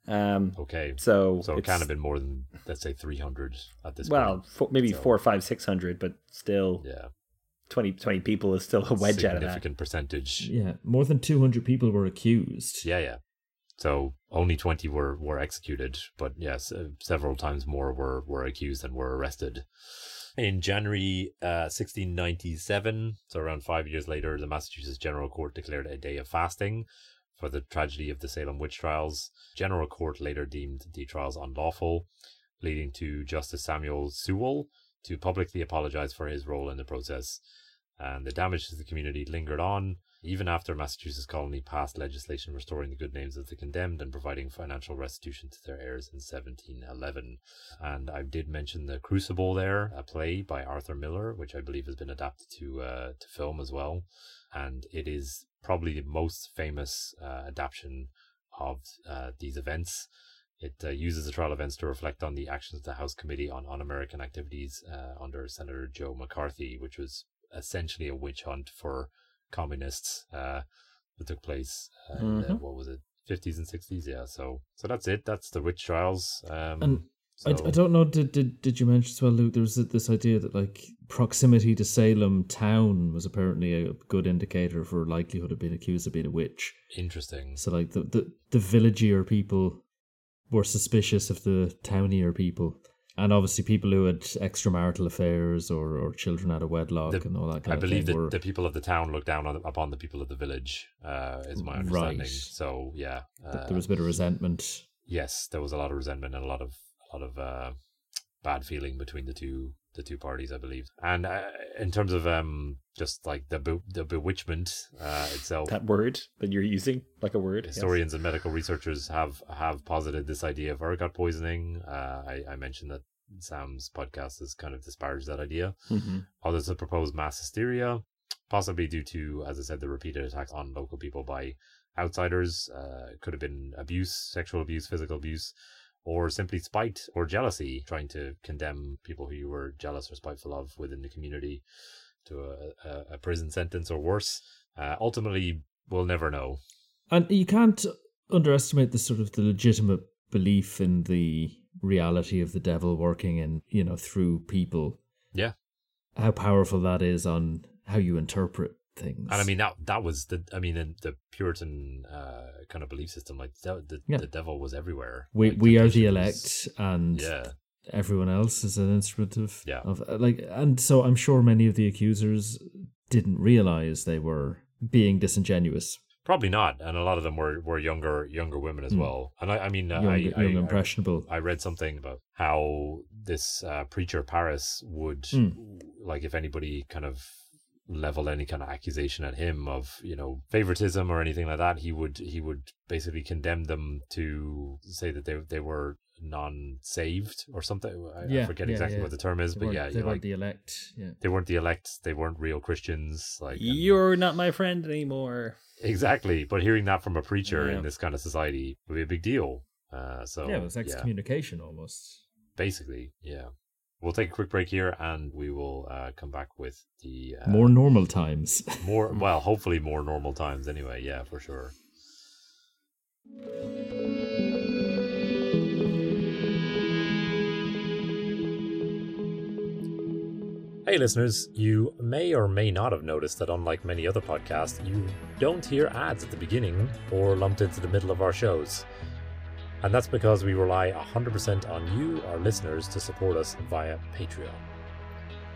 Okay. So it can't have been more than, let's say, 300 at this point. Well, maybe 400, 500, 600, but still 20 people is still a wedge out of that. Significant percentage. Yeah, more than 200 people were accused. Yeah. So only 20 were executed, but yes, several times more were accused and were arrested. In January 1697, so around 5 years later, the Massachusetts General Court declared a day of fasting for the tragedy of the Salem witch trials. General Court later deemed the trials unlawful, leading to Justice Samuel Sewall to publicly apologize for his role in the process. And the damage to the community lingered on, even after Massachusetts colony passed legislation restoring the good names of the condemned and providing financial restitution to their heirs in 1711. And I did mention The Crucible there, a play by Arthur Miller, which I believe has been adapted to film as well. And it is probably the most famous adaptation of these events. It uses the trial events to reflect on the actions of the House Committee on Un-American Activities under Senator Joe McCarthy, which was essentially a witch hunt for communists that took place in the, 50s and 60s. So that's it. That's the witch trials. I don't know, did you mention as well, Luke, there was this idea that like proximity to Salem town was apparently a good indicator for likelihood of being accused of being a witch. Interesting. So like the villagier people were suspicious of the townier people. And obviously people who had extramarital affairs or children out of wedlock and all that kind of thing. I believe that the people of the town looked down upon the people of the village, is my understanding. Right. So, yeah. There was a bit of resentment. Yes, there was a lot of resentment and a lot of bad feeling between the two the two parties, I believe. And in terms of just like the bewitchment itself, that word that you're using, like a word, historians and medical researchers have posited this idea of ergot poisoning. I mentioned that Sam's podcast has kind of disparaged that idea. Mm-hmm. Others have proposed mass hysteria, possibly due to, as I said, the repeated attacks on local people by outsiders. Could have been abuse, sexual abuse, physical abuse, or simply spite or jealousy, trying to condemn people who you were jealous or spiteful of within the community to a prison sentence or worse. Ultimately, we'll never know. And you can't underestimate the sort of the legitimate belief in the reality of the devil working in, you know, through people. Yeah. How powerful that is on how you interpret things. And I mean, that was the Puritan kind of belief system. Like the devil was everywhere. We are the elect, and everyone else is an instrument of like. And so I'm sure many of the accusers didn't realize they were being disingenuous. Probably not, and a lot of them were younger women as well. And I mean, young, impressionable. I read something about how this preacher Paris would like, if anybody kind of leveled any kind of accusation at him of, you know, favoritism or anything like that, he would basically condemn them to say that they were non-saved or something. I forget exactly what the term is, but yeah, they weren't the elect. Yeah. They weren't the elect. They weren't real Christians. Like, you're not my friend anymore. Exactly, but hearing that from a preacher in this kind of society would be a big deal. It was excommunication almost. Basically, yeah. We'll take a quick break here, and we will come back with the more normal times. Hopefully more normal times. Anyway, yeah, for sure. Hey listeners, you may or may not have noticed that unlike many other podcasts, you don't hear ads at the beginning or lumped into the middle of our shows. And that's because we rely 100% on you, our listeners, to support us via Patreon.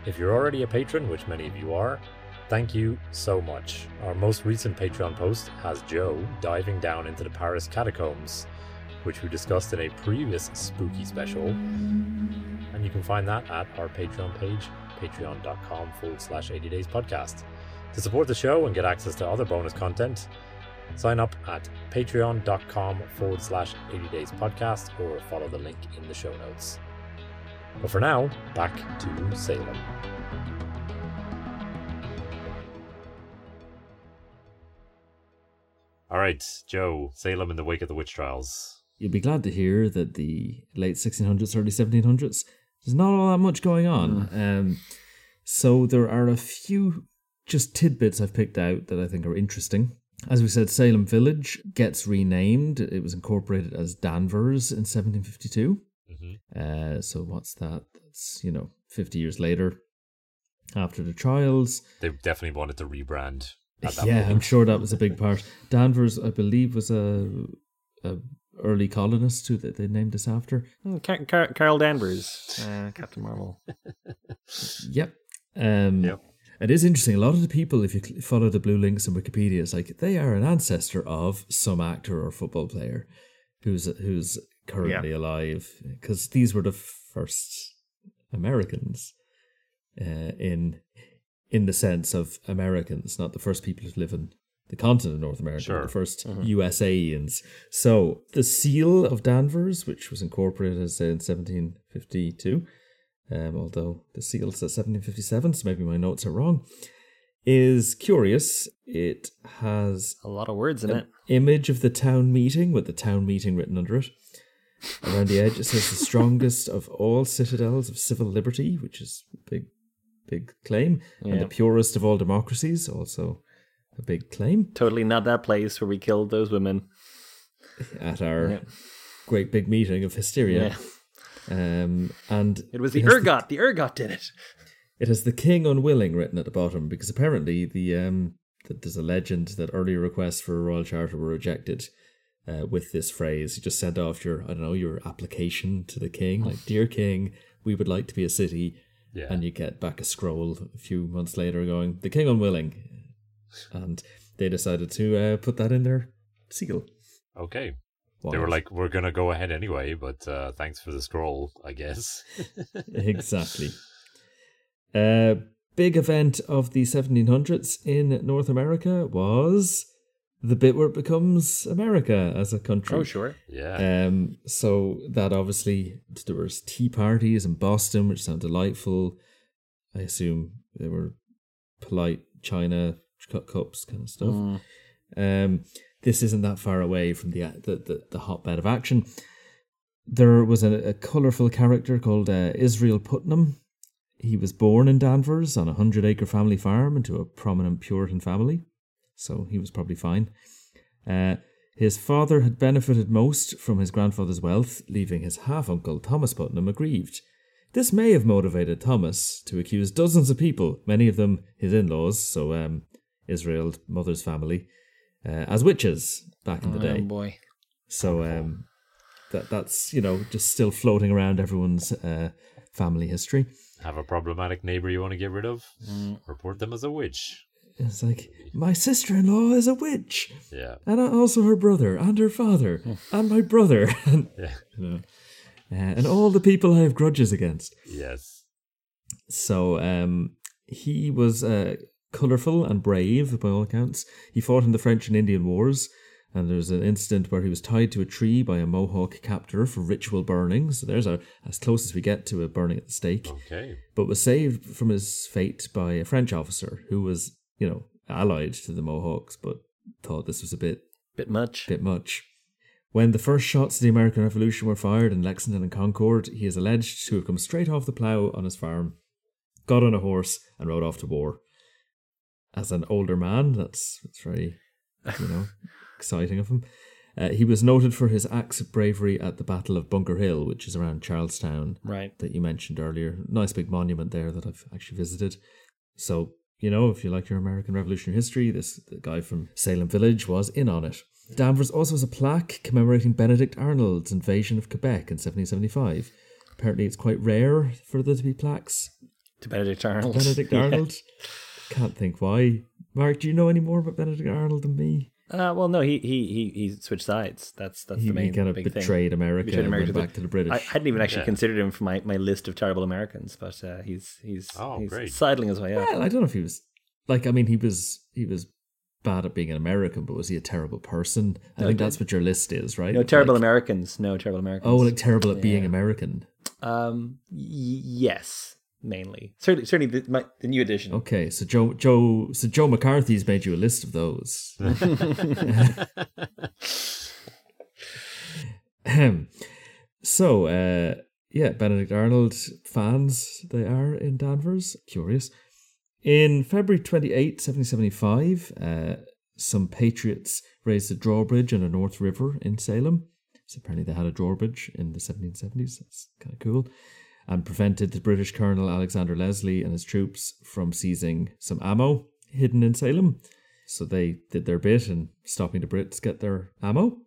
If you're already a patron, which many of you are, thank you so much. Our most recent Patreon post has Joe diving down into the Paris catacombs, which we discussed in a previous spooky special. And you can find that at our Patreon page, patreon.com/80dayspodcast. To support the show and get access to other bonus content, sign up at patreon.com/80dayspodcast or follow the link in the show notes. But for now, back to Salem. All right, Joe, Salem in the wake of the witch trials. You'll be glad to hear that the late 1600s, early 1700s, there's not all that much going on. So there are a few just tidbits I've picked out that I think are interesting. As we said, Salem Village gets renamed. It was incorporated as Danvers in 1752. Mm-hmm. So what's that? That's, 50 years later, after the trials. They definitely wanted to rebrand at that moment. I'm sure that was a big part. Danvers, I believe, was a early colonist who they named this after. Oh, Carol Danvers, Captain Marvel. Yep. Yep. It is interesting. A lot of the people, if you follow the blue links on Wikipedia, it's like they are an ancestor of some actor or football player who's currently alive. Because these were the first Americans, in the sense of Americans, not the first people to live in the continent of North America, the first USAians. So the seal of Danvers, which was incorporated as in 1752. Although the seal's at 1757, so maybe my notes are wrong, is curious. It has a lot of words in it. Image of the town meeting, with the town meeting written under it. Around the edge, it says the strongest of all citadels of civil liberty, which is a big claim, and the purest of all democracies, also a big claim. Totally not that place where we killed those women. At our great big meeting of hysteria. Yeah. And it was the ergot did it. It has the king unwilling written at the bottom, because apparently there's a legend that earlier requests for a royal charter were rejected with this phrase. You just send off your application to the king, like, dear king, we would like to be a city. Yeah. And you get back a scroll a few months later going, the king unwilling. And they decided to put that in their seal. Okay. They were like, we're going to go ahead anyway, but thanks for the scroll, I guess. Exactly. A big event of the 1700s in North America was the bit where it becomes America as a country. Oh, sure. Yeah. So that obviously, there was tea parties in Boston, which sound delightful. I assume they were polite China cups kind of stuff. Mm. This isn't that far away from the hotbed of action. There was a colourful character called Israel Putnam. He was born in Danvers on a 100-acre family farm into a prominent Puritan family, so he was probably fine. His father had benefited most from his grandfather's wealth, leaving his half-uncle, Thomas Putnam, aggrieved. This may have motivated Thomas to accuse dozens of people, many of them his in-laws, so Israel's mother's family, as witches back in the day. Oh, boy. So that's, just still floating around everyone's family history. Have a problematic neighbour you want to get rid of? Report them as a witch. It's like, my sister-in-law is a witch. Yeah. And also her brother and her father and my brother. And, yeah. And all the people I have grudges against. Yes. So he was colourful and brave, by all accounts. He fought in the French and Indian Wars. And there's an incident where he was tied to a tree by a Mohawk captor for ritual burning. So there's as close as we get to a burning at the stake. Okay. But was saved from his fate by a French officer who was, allied to the Mohawks, but thought this was a bit much. When the first shots of the American Revolution were fired in Lexington and Concord, he is alleged to have come straight off the plough on his farm, got on a horse, and rode off to war. As an older man, that's very, exciting of him. He was noted for his acts of bravery at the Battle of Bunker Hill, which is around Charlestown, right, that you mentioned earlier. Nice big monument there that I've actually visited. So, if you like your American Revolutionary history, the guy from Salem Village was in on it. Danvers also has a plaque commemorating Benedict Arnold's invasion of Quebec in 1775. Apparently it's quite rare for there to be plaques. To Benedict Arnold. Can't think why. Mark, do you know any more about Benedict Arnold than me? Well, no, he switched sides. That's the main kind of big betrayed thing. America betrayed America and went back to the British. I hadn't even actually considered him for my list of terrible Americans, but he's sidling his way up. Well, I don't know if he was he was bad at being an American, but was he a terrible person? I think that's what your list is, right? No, terrible Americans. Oh, like terrible at being American. Yes. Mainly, certainly the new edition. Okay, so Joe McCarthy's made you a list of those. So, Benedict Arnold fans they are in Danvers. Curious. In February 28, 1775, some patriots raised a drawbridge on the North River in Salem. So apparently, they had a drawbridge in the 1770s. That's kind of cool. And prevented the British Colonel Alexander Leslie and his troops from seizing some ammo hidden in Salem. So they did their bit in stopping the Brits get their ammo.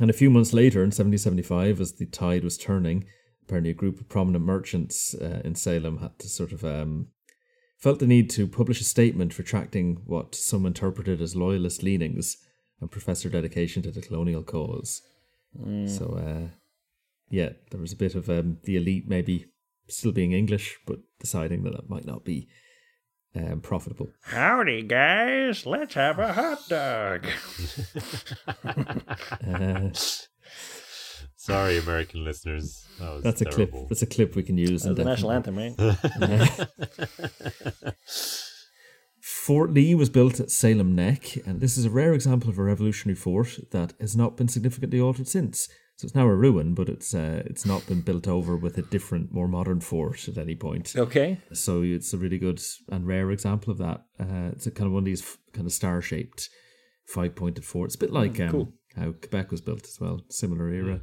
And a few months later, in 1775, as the tide was turning, apparently a group of prominent merchants in Salem had to sort of felt the need to publish a statement retracting what some interpreted as loyalist leanings and professed their dedication to the colonial cause. Mm. So, there was a bit of the elite maybe still being English, but deciding that might not be profitable. Howdy, guys. Let's have a hot dog. Sorry, American listeners. That's terrible. That's a clip we can use. That's the national anthem, right? Fort Lee was built at Salem Neck, and this is a rare example of a revolutionary fort that has not been significantly altered since. So it's now a ruin, but it's not been built over with a different, more modern fort at any point. Okay. So it's a really good and rare example of that. It's a kind of one of these kind of star-shaped, five-pointed forts. A bit like how Quebec was built as well, similar era. Yeah.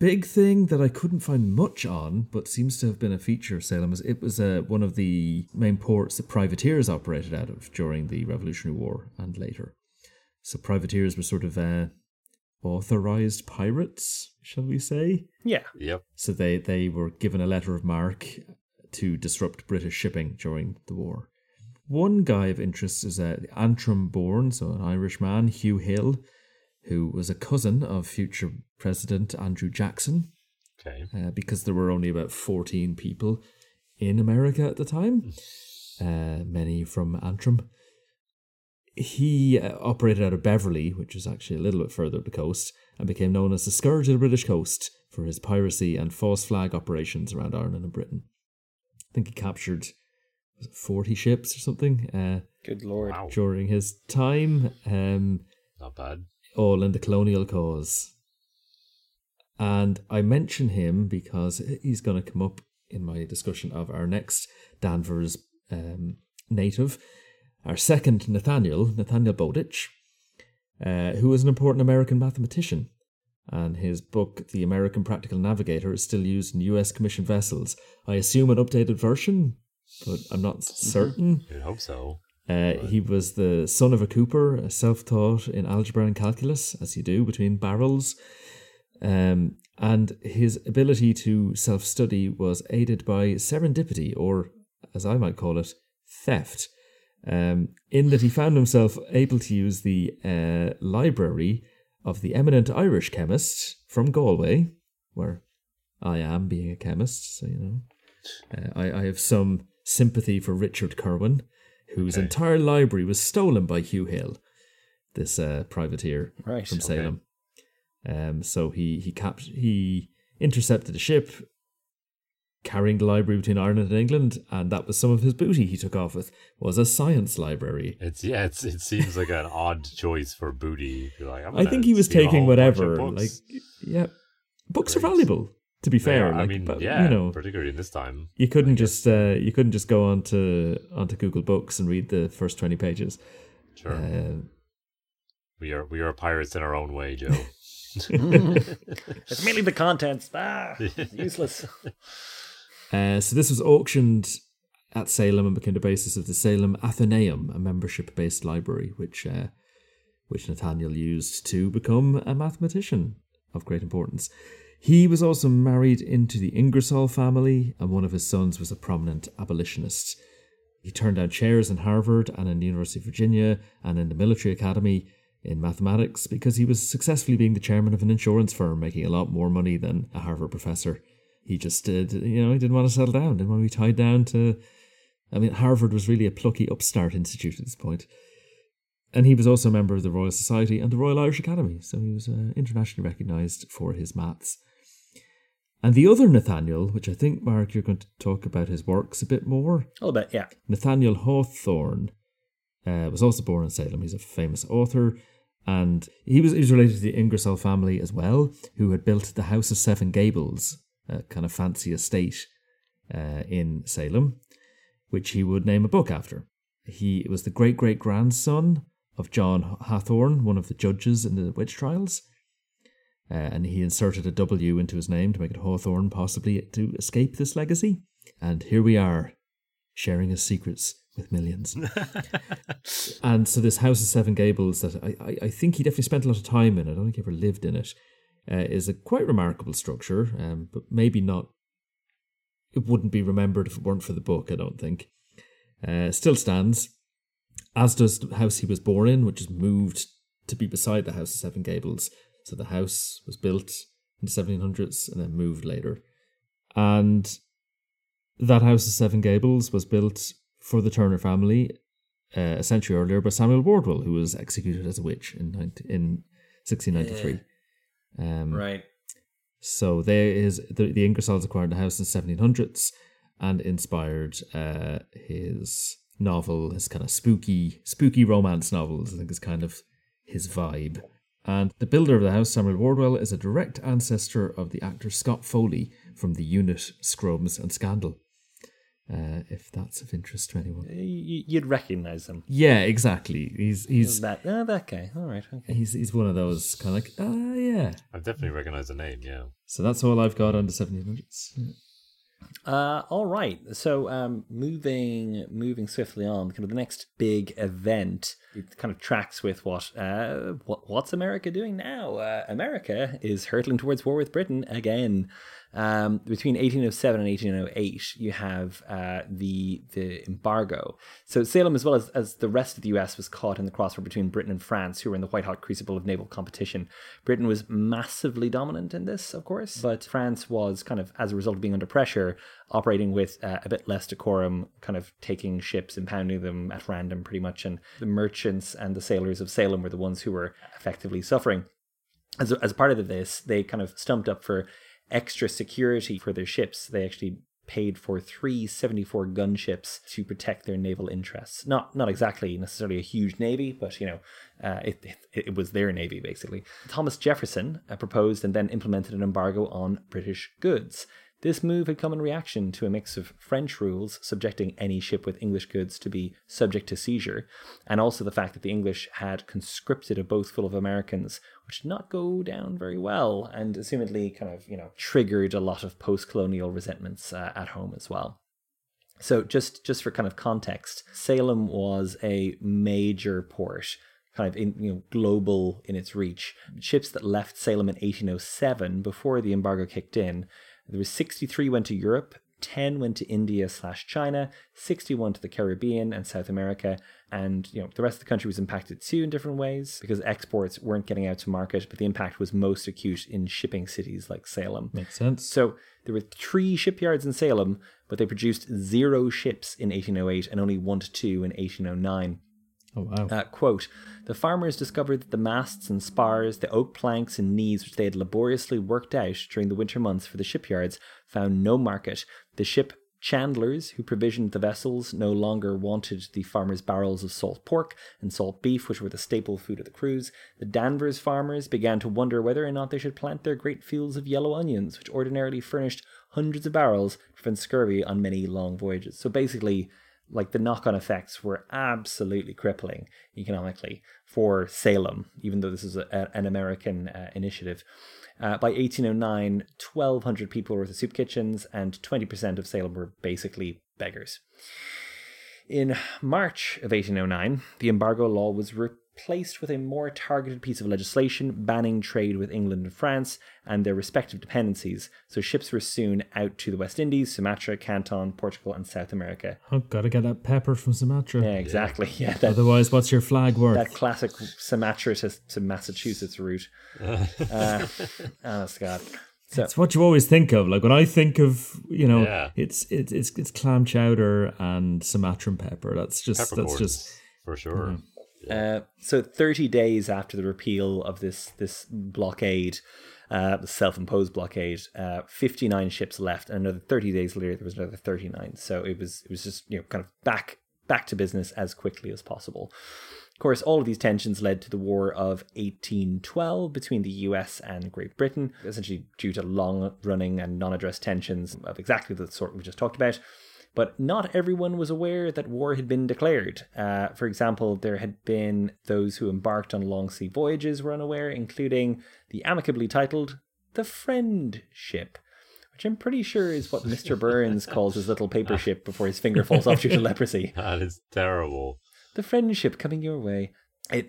Big thing that I couldn't find much on, but seems to have been a feature of Salem, is it was one of the main ports that privateers operated out of during the Revolutionary War and later. So privateers were sort of... authorized pirates, shall we say? Yeah. Yep. So they were given a letter of marque to disrupt British shipping during the war. One guy of interest is Antrim-born, so an Irish man, Hugh Hill, who was a cousin of future President Andrew Jackson. Okay. Because there were only about 14 people in America at the time, many from Antrim. He operated out of Beverly, which is actually a little bit further up the coast, and became known as the Scourge of the British Coast for his piracy and false flag operations around Ireland and Britain. I think he captured 40 ships or something. Good Lord. Wow. During his time. Not bad. All in the colonial cause. And I mention him because he's going to come up in my discussion of our next Danvers native, our second Nathaniel Bowditch, who was an important American mathematician. And his book, The American Practical Navigator, is still used in US commissioned vessels. I assume an updated version, but I'm not certain. I hope so. He was the son of a cooper, self-taught in algebra and calculus, as you do, between barrels. And his ability to self-study was aided by serendipity, or as I might call it, theft, in that he found himself able to use the library of the eminent Irish chemist from Galway, where I am, being a chemist, so you know. I have some sympathy for Richard Kerwin, whose entire library was stolen by Hugh Hill, this privateer from Salem. So he intercepted a ship carrying the library between Ireland and England, and that was some of his booty he took off with, was a science library. It seems like an odd choice for booty. Like, I think he was taking whatever. Like, yeah, books are valuable. To be fair, like, I mean, but, you know, particularly in this time, you couldn't just go onto Google Books and read the first 20 pages. Sure, we are pirates in our own way, Joe. It's mainly the contents, useless. So this was auctioned at Salem and became the basis of the Salem Athenaeum, a membership-based library, which Nathaniel used to become a mathematician of great importance. He was also married into the Ingersoll family, and one of his sons was a prominent abolitionist. He turned down chairs in Harvard and in the University of Virginia and in the military academy in mathematics because he was successfully being the chairman of an insurance firm, making a lot more money than a Harvard professor. He just did, you know, he didn't want to settle down, didn't want to be tied down to... I mean, Harvard was really a plucky upstart institute at this point. And he was also a member of the Royal Society and the Royal Irish Academy, so he was internationally recognised for his maths. And the other Nathaniel, which I think, Mark, you're going to talk about his works a bit more. A little bit, yeah. Nathaniel Hawthorne was also born in Salem. He's a famous author. And he was related to the Ingersoll family as well, who had built the House of Seven Gables, a kind of fancy estate in Salem, which he would name a book after. He was the great-great-grandson of John Hathorne, one of the judges in the witch trials. And he inserted a W into his name to make it Hawthorne, possibly to escape this legacy. And here we are, sharing his secrets with millions. And so this House of Seven Gables, that I think he definitely spent a lot of time in, I don't think he ever lived in it, is a quite remarkable structure, but maybe not, it wouldn't be remembered if it weren't for the book, I don't think. Still stands, as does the house he was born in, which is moved to be beside the House of Seven Gables. So the house was built in the 1700s and then moved later. And that House of Seven Gables was built for the Turner family a century earlier by Samuel Wardwell, who was executed as a witch in 1693. Yeah. Right. So the Ingersolls acquired the house in the 1700s and inspired his novel, his kind of spooky romance novels, I think is kind of his vibe. And the builder of the house, Samuel Wardwell, is a direct ancestor of the actor Scott Foley from the unit Scrubs and Scandal, if that's of interest to anyone. You'd recognise him. Yeah, exactly. He's that guy. All right, okay. He's one of those kind of like, yeah. I've definitely recognised the name, yeah. So that's all I've got on the 1700s. Yeah. All right. So moving swiftly on, kind of the next big event, it kind of tracks with what's America doing now? America is hurtling towards war with Britain again. Between 1807 and 1808, you have the embargo. So Salem, as well as the rest of the US, was caught in the crossfire between Britain and France, who were in the white-hot crucible of naval competition. Britain was massively dominant in this, of course, but France was kind of, as a result of being under pressure, operating with a bit less decorum, kind of taking ships and pounding them at random pretty much. And the merchants and the sailors of Salem were the ones who were effectively suffering. As part of this, they kind of stumped up for extra security for their ships. They actually paid for 3 74 gunships to protect their naval interests. Not exactly necessarily a huge navy, but, you know, it was their navy, basically. Thomas Jefferson proposed and then implemented an embargo on British goods. This move had come in reaction to a mix of French rules subjecting any ship with English goods to be subject to seizure, and also the fact that the English had conscripted a boat full of Americans, which did not go down very well, and assumedly kind of, you know, triggered a lot of post-colonial resentments at home as well. So just for kind of context, Salem was a major port, kind of, in, you know, global in its reach. Ships that left Salem in 1807, before the embargo kicked in, there was 63 went to Europe, 10 went to India/China, 61 to the Caribbean and South America, and, you know, the rest of the country was impacted too in different ways because exports weren't getting out to market, but the impact was most acute in shipping cities like Salem. Makes sense. So there were 3 shipyards in Salem, but they produced 0 ships in 1808 and only 1 to 2 in 1809. Oh, wow. Quote, the farmers discovered that the masts and spars, the oak planks and knees which they had laboriously worked out during the winter months for the shipyards found no market. The ship chandlers who provisioned the vessels no longer wanted the farmers' barrels of salt pork and salt beef, which were the staple food of the crews. The Danvers farmers began to wonder whether or not they should plant their great fields of yellow onions, which ordinarily furnished hundreds of barrels to prevent scurvy on many long voyages. So basically, like, the knock-on effects were absolutely crippling economically for Salem, even though this is an American initiative. By 1809, 1,200 people were at the soup kitchens, and 20% of Salem were basically beggars. In March of 1809, the embargo law was replaced with a more targeted piece of legislation banning trade with England and France and their respective dependencies. So ships were soon out to the West Indies, Sumatra, Canton, Portugal, and South America. Oh, gotta get that pepper from Sumatra. Yeah, exactly. Yeah. Otherwise, what's your flag worth? That classic Sumatra to Massachusetts route. Oh, God. So, it's what you always think of. Like, when I think of, you know, it's clam chowder and Sumatran pepper. That's just for sure. You know. So 30 days after the repeal of this blockade, the self-imposed blockade, 59 ships left, and another 30 days later there was another 39. So it was just, you know, kind of back to business as quickly as possible. Of course, all of these tensions led to the War of 1812 between the US and Great Britain, essentially due to long-running and non-addressed tensions of exactly the sort we just talked about. But not everyone was aware that war had been declared. For example, there had been those who embarked on long sea voyages were unaware, including the amicably titled The Friendship, which I'm pretty sure is what Mr. Burns calls his little paper ship before his finger falls off due to leprosy. That is terrible. The Friendship coming your way.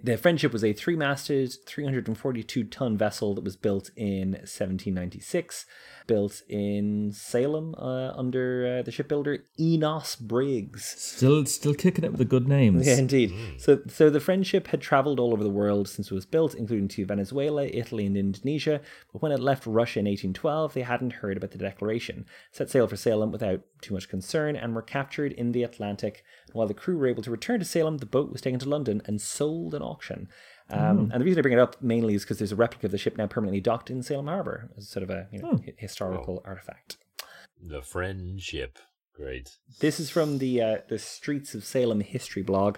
The Friendship was a 3-masted, 342-ton vessel that was built in 1796, built in Salem under the shipbuilder Enos Briggs. Still kicking it with the good names. Yeah, indeed. So the Friendship had travelled all over the world since it was built, including to Venezuela, Italy, and Indonesia. But when it left Russia in 1812, they hadn't heard about the declaration. Set sail for Salem without too much concern and were captured in the Atlantic. While the crew were able to return to Salem, the boat was taken to London and sold at auction. And the reason I bring it up mainly is because there's a replica of the ship now permanently docked in Salem Harbour as sort of a historical artifact. The Friendship. Great. This is from the Streets of Salem history blog.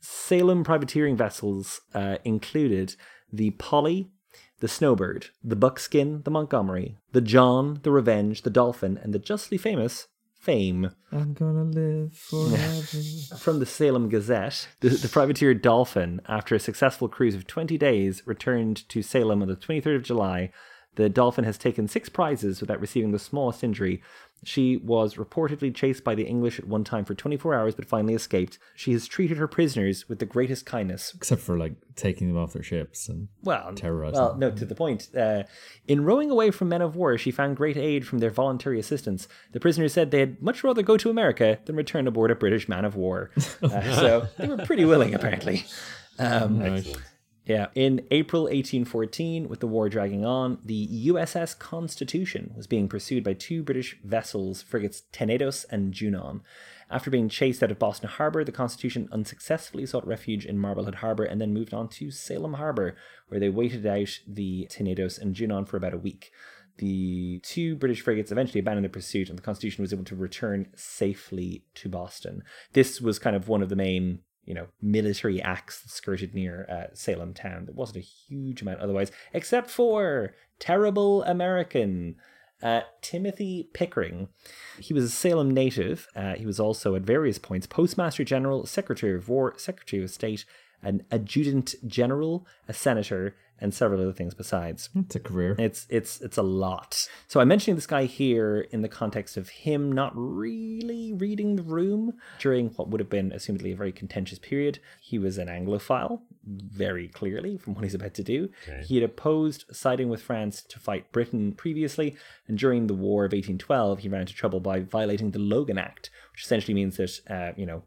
Salem privateering vessels included the Polly, the Snowbird, the Buckskin, the Montgomery, the John, the Revenge, the Dolphin, and the justly famous Fame. I'm gonna live forever. From the Salem Gazette, the privateer Dolphin, after a successful cruise of 20 days, returned to Salem on the 23rd of July. The Dolphin has taken 6 prizes without receiving the smallest injury. She was reportedly chased by the English at one time for 24 hours, but finally escaped. She has treated her prisoners with the greatest kindness. Except for, like, taking them off their ships and terrorizing them. Well, no, to the point. In rowing away from men of war, she found great aid from their voluntary assistance. The prisoners said they had much rather go to America than return aboard a British man of war. So they were pretty willing, apparently. Excellent. Yeah. In April 1814, with the war dragging on, the USS Constitution was being pursued by 2 British vessels, frigates Tenedos and Junon. After being chased out of Boston Harbour, the Constitution unsuccessfully sought refuge in Marblehead Harbour and then moved on to Salem Harbour, where they waited out the Tenedos and Junon for about a week. The 2 British frigates eventually abandoned the pursuit, and the Constitution was able to return safely to Boston. This was kind of one of the main, you know, military acts that skirted near Salem town. There wasn't a huge amount otherwise, except for terrible American Timothy Pickering. He was a Salem native. He was also at various points Postmaster General, Secretary of War, Secretary of State, an Adjutant General, a senator, and several other things besides. It's a career. It's a lot. So I'm mentioning this guy here in the context of him not really reading the room during what would have been, assumedly, a very contentious period. He was an Anglophile, very clearly, from what he's about to do. Okay. He had opposed siding with France to fight Britain previously, and during the War of 1812, he ran into trouble by violating the Logan Act, which essentially means that,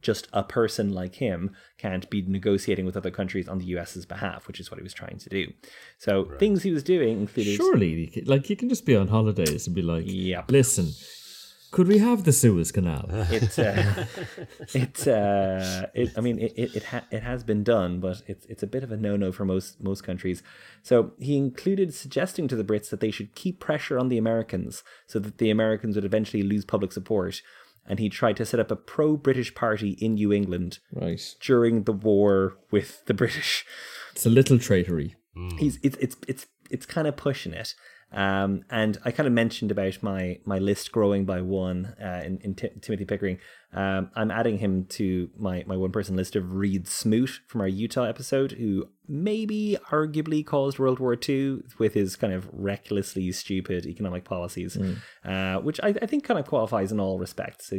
just a person like him can't be negotiating with other countries on the US's behalf, which is what he was trying to do. So things he was doing included... Surely, like, you can just be on holidays and be like, listen, could we have the Suez Canal? It has been done, but it's a bit of a no-no for most countries. So he included suggesting to the Brits that they should keep pressure on the Americans so that the Americans would eventually lose public support. And he tried to set up a pro-British party in New England during the war with the British. It's a little traitory. It's kind of pushing it. And I kind of mentioned about my list growing by one in Timothy Pickering. I'm adding him to my one-person list of Reed Smoot from our Utah episode, who maybe arguably caused World War II with his kind of recklessly stupid economic policies, which I think kind of qualifies in all respects.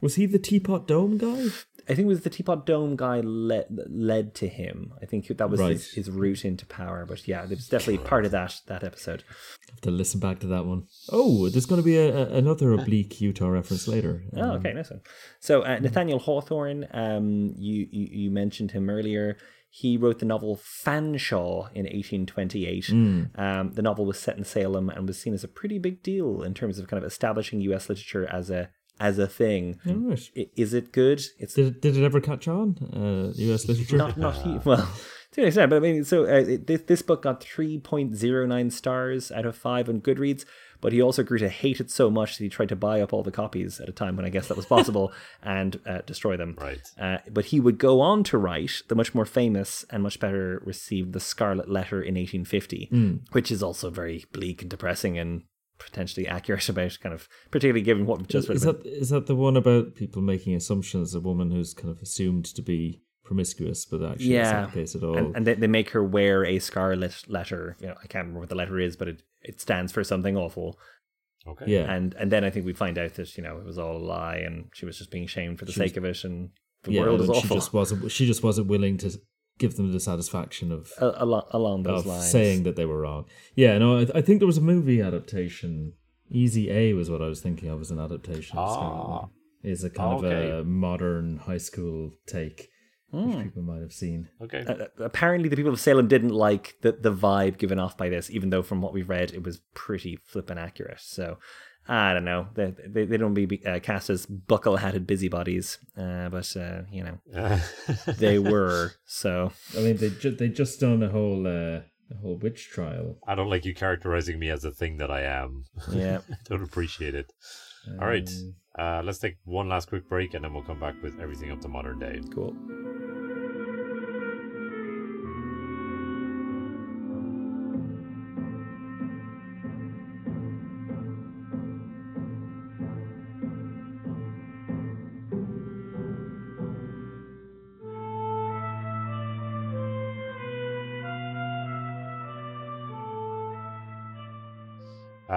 Was he the Teapot Dome guy? I think it was the Teapot Dome guy led to him. I think that was his route into power. But yeah, it was definitely part of that episode. I have to listen back to that one. Oh, there's going to be another oblique Utah reference later. Oh, okay, nice one. So Nathaniel Hawthorne, you mentioned him earlier. He wrote the novel Fanshawe in 1828. The novel was set in Salem and was seen as a pretty big deal in terms of kind of establishing U.S. literature as a thing. Right. Is it good? Did it ever catch on, U.S. literature? Not well, to an extent. But I mean, so this book got 3.09 stars out of 5 on Goodreads, but he also grew to hate it so much that he tried to buy up all the copies at a time when I guess that was possible and destroy them. Right. But he would go on to write the much more famous and much better received The Scarlet Letter in 1850, which is also very bleak and depressing and potentially accurate about kind of, particularly given what we've just read. Is that the one about people making assumptions, a woman who's kind of assumed to be promiscuous, but actually it's not the case at all? And they make her wear a scarlet letter. You know, I can't remember what the letter is, but it stands for something awful. Okay. Yeah. And then I think we find out that, you know, it was all a lie and she was just being shamed for the sake of it, and the world is awful. She just wasn't willing to give them the satisfaction of along those lines, saying that they were wrong. Yeah, no, I think there was a movie adaptation. Easy A was what I was thinking of as an adaptation. It's a kind of a modern high school take, which people might have seen. Okay. Apparently, the people of Salem didn't like the vibe given off by this, even though from what we've read, it was pretty flippin' accurate. So I don't know. They don't be cast as buckle-hatted busybodies, but you know, they were. So I mean, they just done a whole witch trial. I don't like you characterizing me as a thing that I am. Yeah, don't appreciate it. All right, let's take one last quick break, and then we'll come back with everything up to modern day. Cool.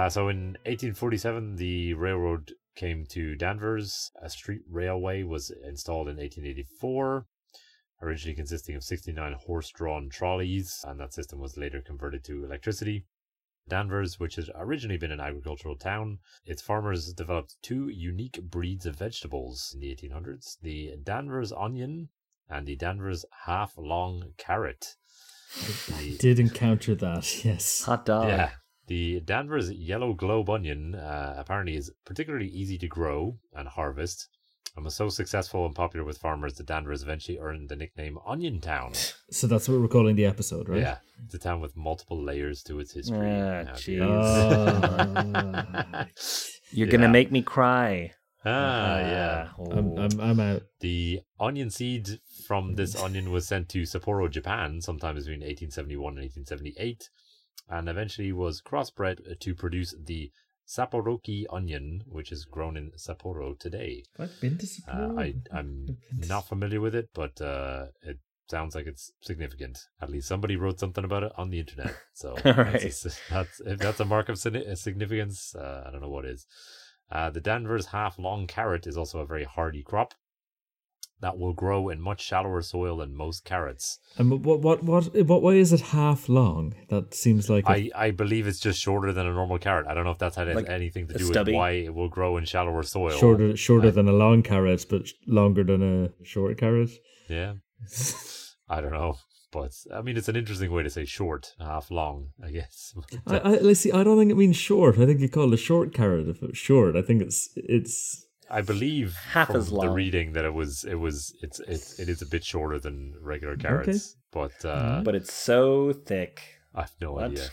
So in 1847, the railroad came to Danvers. A street railway was installed in 1884, originally consisting of 69 horse-drawn trolleys, and that system was later converted to electricity. Danvers, which had originally been an agricultural town, its farmers developed two unique breeds of vegetables in the 1800s, the Danvers onion and the Danvers half-long carrot. I did encounter that, yes. Hot dog. Yeah. The Danvers yellow globe onion apparently is particularly easy to grow and harvest, and was so successful and popular with farmers that Danvers eventually earned the nickname Onion Town. So that's what we're calling the episode, right? Yeah, it's a town with multiple layers to its history. You're gonna make me cry. I'm out. The onion seed from this onion was sent to Sapporo, Japan, sometime between 1871 and 1878, and eventually was crossbred to produce the Sapporoki onion, which is grown in Sapporo today. I've been to Sapporo. I'm not familiar with it, but it sounds like it's significant. At least somebody wrote something about it on the internet. So right. If that's a mark of significance, I don't know what is. The Danvers half-long carrot is also a very hardy crop that will grow in much shallower soil than most carrots. And what way is it half long? That seems like... I believe it's just shorter than a normal carrot. I don't know if that's had like anything to do with why it will grow in shallower soil. Shorter than a long carrot, but longer than a short carrot? Yeah. I don't know. But, I mean, it's an interesting way to say short, half long, I guess. I don't think it means short. I think you call it a short carrot if it's short. I think it's... I believe half from as long. The reading that it is a bit shorter than regular carrots, okay. But it's so thick. I have no idea.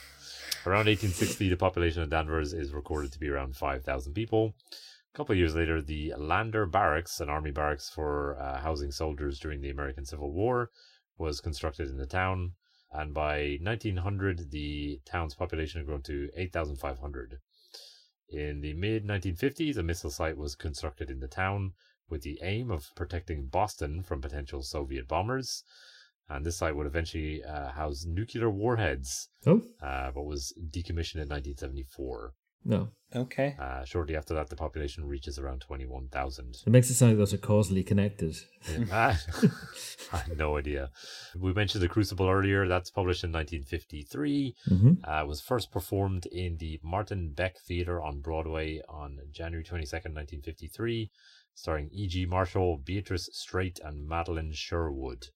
Around 1860, the population of Danvers is recorded to be around 5,000 people. A couple of years later, the Lander Barracks, an army barracks for housing soldiers during the American Civil War, was constructed in the town, and by 1900, the town's population had grown to 8,500. In the mid-1950s, a missile site was constructed in the town with the aim of protecting Boston from potential Soviet bombers. And this site would eventually house nuclear warheads, but was decommissioned in 1974. No. Okay. Shortly after that, the population reaches around 21,000. It makes it sound like those are causally connected. Yeah. I have no idea. We mentioned The Crucible earlier. That's published in 1953. Mm-hmm. Was first performed in the Martin Beck Theatre on Broadway on January 22nd, 1953, starring E.G. Marshall, Beatrice Straight, and Madeline Sherwood.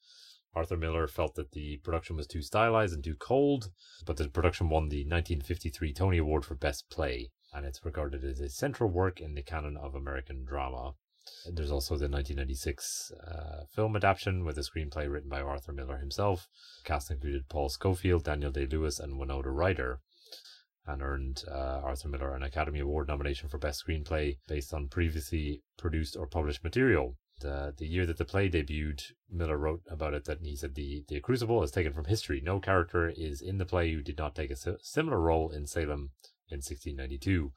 Arthur Miller felt that the production was too stylized and too cold, but the production won the 1953 Tony Award for Best Play, and it's regarded as a central work in the canon of American drama. There's also the 1996 film adaptation with a screenplay written by Arthur Miller himself. The cast included Paul Scofield, Daniel Day-Lewis, and Winona Ryder, and earned Arthur Miller an Academy Award nomination for Best Screenplay based on previously produced or published material. The year that the play debuted, Miller wrote about it that he said the Crucible is taken from history. No character is in the play who did not take a similar role in Salem in 1692.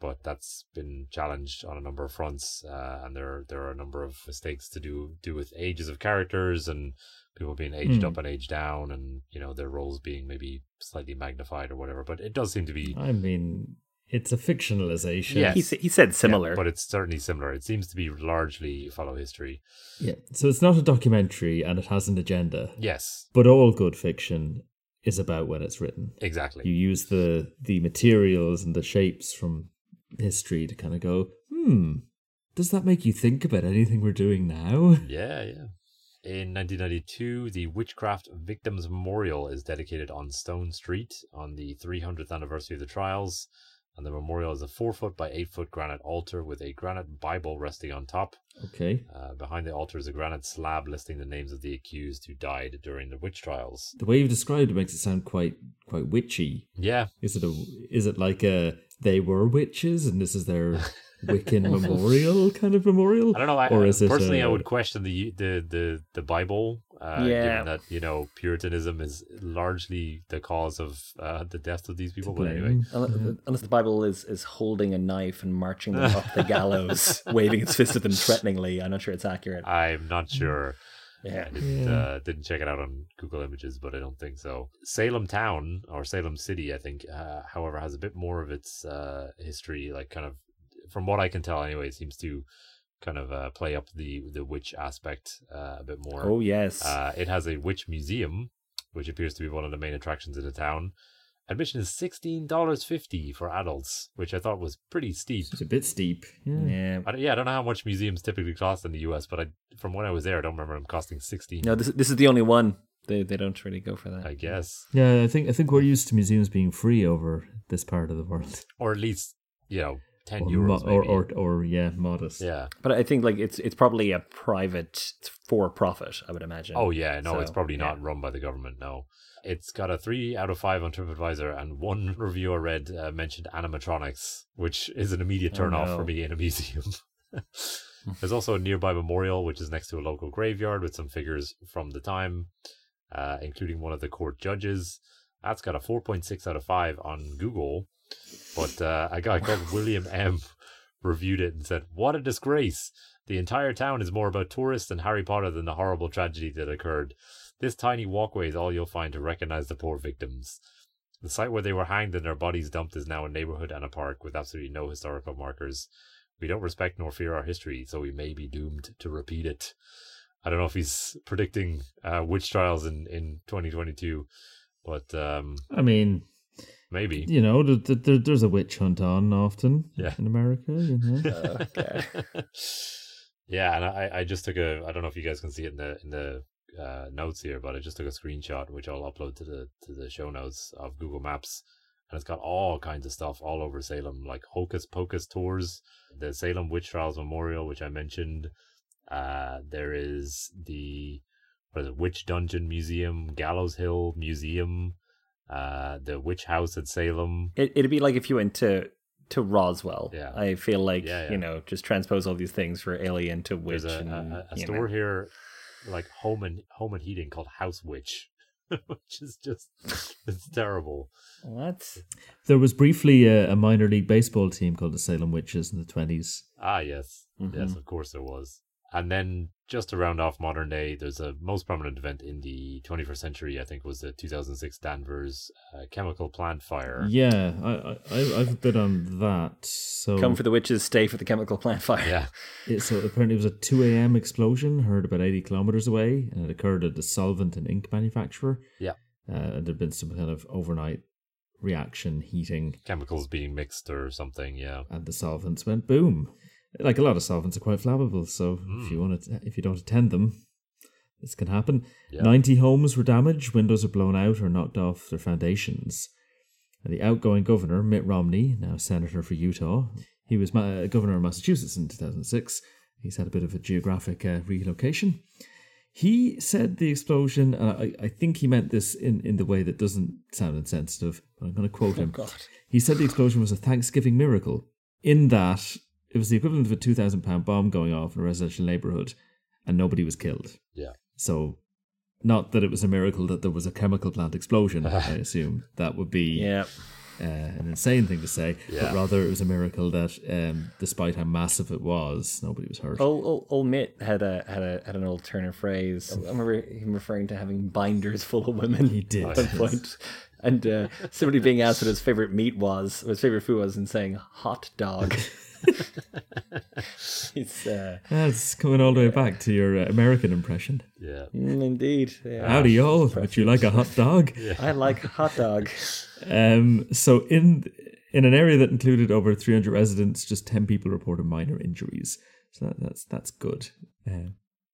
But that's been challenged on a number of fronts, and there are a number of mistakes to do with ages of characters and people being aged up and aged down, and you know their roles being maybe slightly magnified or whatever. But it does seem to be. I mean, it's a fictionalization. Yes. He said similar. Yeah, but it's certainly similar. It seems to be largely follow history. Yeah. So it's not a documentary and it has an agenda. Yes. But all good fiction is about when it's written. Exactly. You use the materials and the shapes from history to kind of go, does that make you think about anything we're doing now? Yeah, yeah. In 1992, the Witchcraft Victims Memorial is dedicated on Stone Street on the 300th anniversary of the trials. And the memorial is a 4-foot by 8-foot granite altar with a granite Bible resting on top. Okay. Behind the altar is a granite slab listing the names of the accused who died during the witch trials. The way you've described it makes it sound quite witchy. Yeah. Is it like a they were witches and this is their Wiccan memorial kind of memorial? I don't know. I would question the Bible. Given that Puritanism is largely the cause of the death of these people, but anyway, unless the Bible is holding a knife and marching them up the gallows, waving its fist at them threateningly, I'm not sure it's accurate. I'm not sure. Yeah. Didn't check it out on Google Images, but I don't think so. Salem town, or Salem city, I think, however, has a bit more of its history, like kind of, from what I can tell anyway, seems to kind of play up the witch aspect a bit more. Oh, yes. It has a witch museum, which appears to be one of the main attractions in the town. Admission is $16.50 for adults, which I thought was pretty steep. It's a bit steep. Yeah. I don't know how much museums typically cost in the US, but from when I was there, I don't remember them costing $16. No, this is the only one. They don't really go for that, I guess. Yeah, I think we're used to museums being free over this part of the world. Or at least, you know, 10 euros maybe. Or modest. Yeah. But I think like it's probably a private for profit, I would imagine. Oh yeah, no, so, it's probably not run by the government, no. It's got a 3 out of 5 on TripAdvisor, and one review I read mentioned animatronics, which is an immediate turnoff for me in a museum. There's also a nearby memorial, which is next to a local graveyard with some figures from the time, including one of the court judges. That's got a 4.6 out of 5 on Google, but a guy called William M. reviewed it and said, "What a disgrace. The entire town is more about tourists and Harry Potter than the horrible tragedy that occurred. This tiny walkway is all you'll find to recognize the poor victims. The site where they were hanged and their bodies dumped is now a neighborhood and a park with absolutely no historical markers. We don't respect nor fear our history, so we may be doomed to repeat it." I don't know if he's predicting witch trials in 2022, but... I mean... Maybe. You know, there's a witch hunt on often in America, you know. Okay. Yeah, and I just took a... I don't know if you guys can see it in the notes here, but I just took a screenshot which I'll upload to the show notes of Google Maps, and it's got all kinds of stuff all over Salem, like Hocus Pocus tours, the Salem Witch Trials Memorial, which I mentioned. There is the Witch Dungeon Museum, Gallows Hill Museum, the Witch House at Salem. It'd be like if you went to Roswell. Yeah. I feel like you know, just transpose all these things for alien to witch. There's a store here, like home and heating, called House Witch, which is it's terrible. What? There was briefly a minor league baseball team called the Salem Witches in the 1920s. Ah, yes. Mm-hmm. Yes, of course there was. And then just to round off modern day, there's a most prominent event in the 21st century, I think, was the 2006 Danvers chemical plant fire. Yeah, I've been on that. So come for the witches, stay for the chemical plant fire. Yeah. So apparently it was a 2 a.m. explosion, heard about 80 kilometers away, and it occurred at the solvent and ink manufacturer. Yeah. And there'd been some kind of overnight reaction, heating. Chemicals being mixed or something, yeah. And the solvents went boom. Like a lot of solvents are quite flammable, so if you don't attend them, this can happen. Yeah. 90 homes were damaged, windows are blown out or knocked off their foundations. And the outgoing governor, Mitt Romney, now senator for Utah, he was governor of Massachusetts in 2006. He's had a bit of a geographic relocation. He said the explosion, and I think he meant this in the way that doesn't sound insensitive, but I'm going to quote him. God. He said the explosion was a Thanksgiving miracle, in that... it was the equivalent of a 2,000-pound bomb going off in a residential neighbourhood, and nobody was killed. Yeah. So, not that it was a miracle that there was a chemical plant explosion, I assume. That would be an insane thing to say. Yeah. But rather, it was a miracle that, despite how massive it was, nobody was hurt. Old Mitt had an old turn of phrase. I remember him referring to having binders full of women. He did. At one point. And somebody being asked what his favourite meat was, what his favourite food was, and saying, hot dog. It's that's coming all the way back to your American impression. Yeah, indeed. Yeah. Howdy, y'all. Would you like a hot dog? Yeah. I like hot dog. So in an area that included over 300 residents, just 10 people reported minor injuries. So that's good.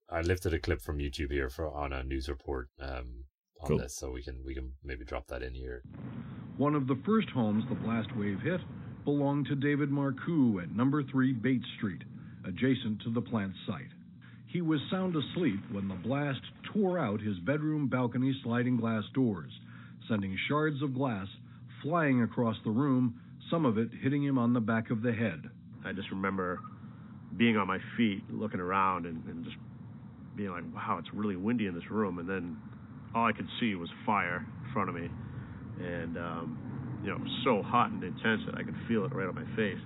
I lifted a clip from YouTube here on a news report on cool. this, so we can maybe drop that in here. One of the first homes the blast wave hit belonged to David Marcoux at number 3 Bates Street, adjacent to the plant site. He was sound asleep when the blast tore out his bedroom balcony sliding glass doors, sending shards of glass flying across the room, some of it hitting him on the back of the head. I just remember being on my feet, looking around and just being like, wow, it's really windy in this room. And then all I could see was fire in front of me. And, you know, it was so hot and intense that I could feel it right on my face.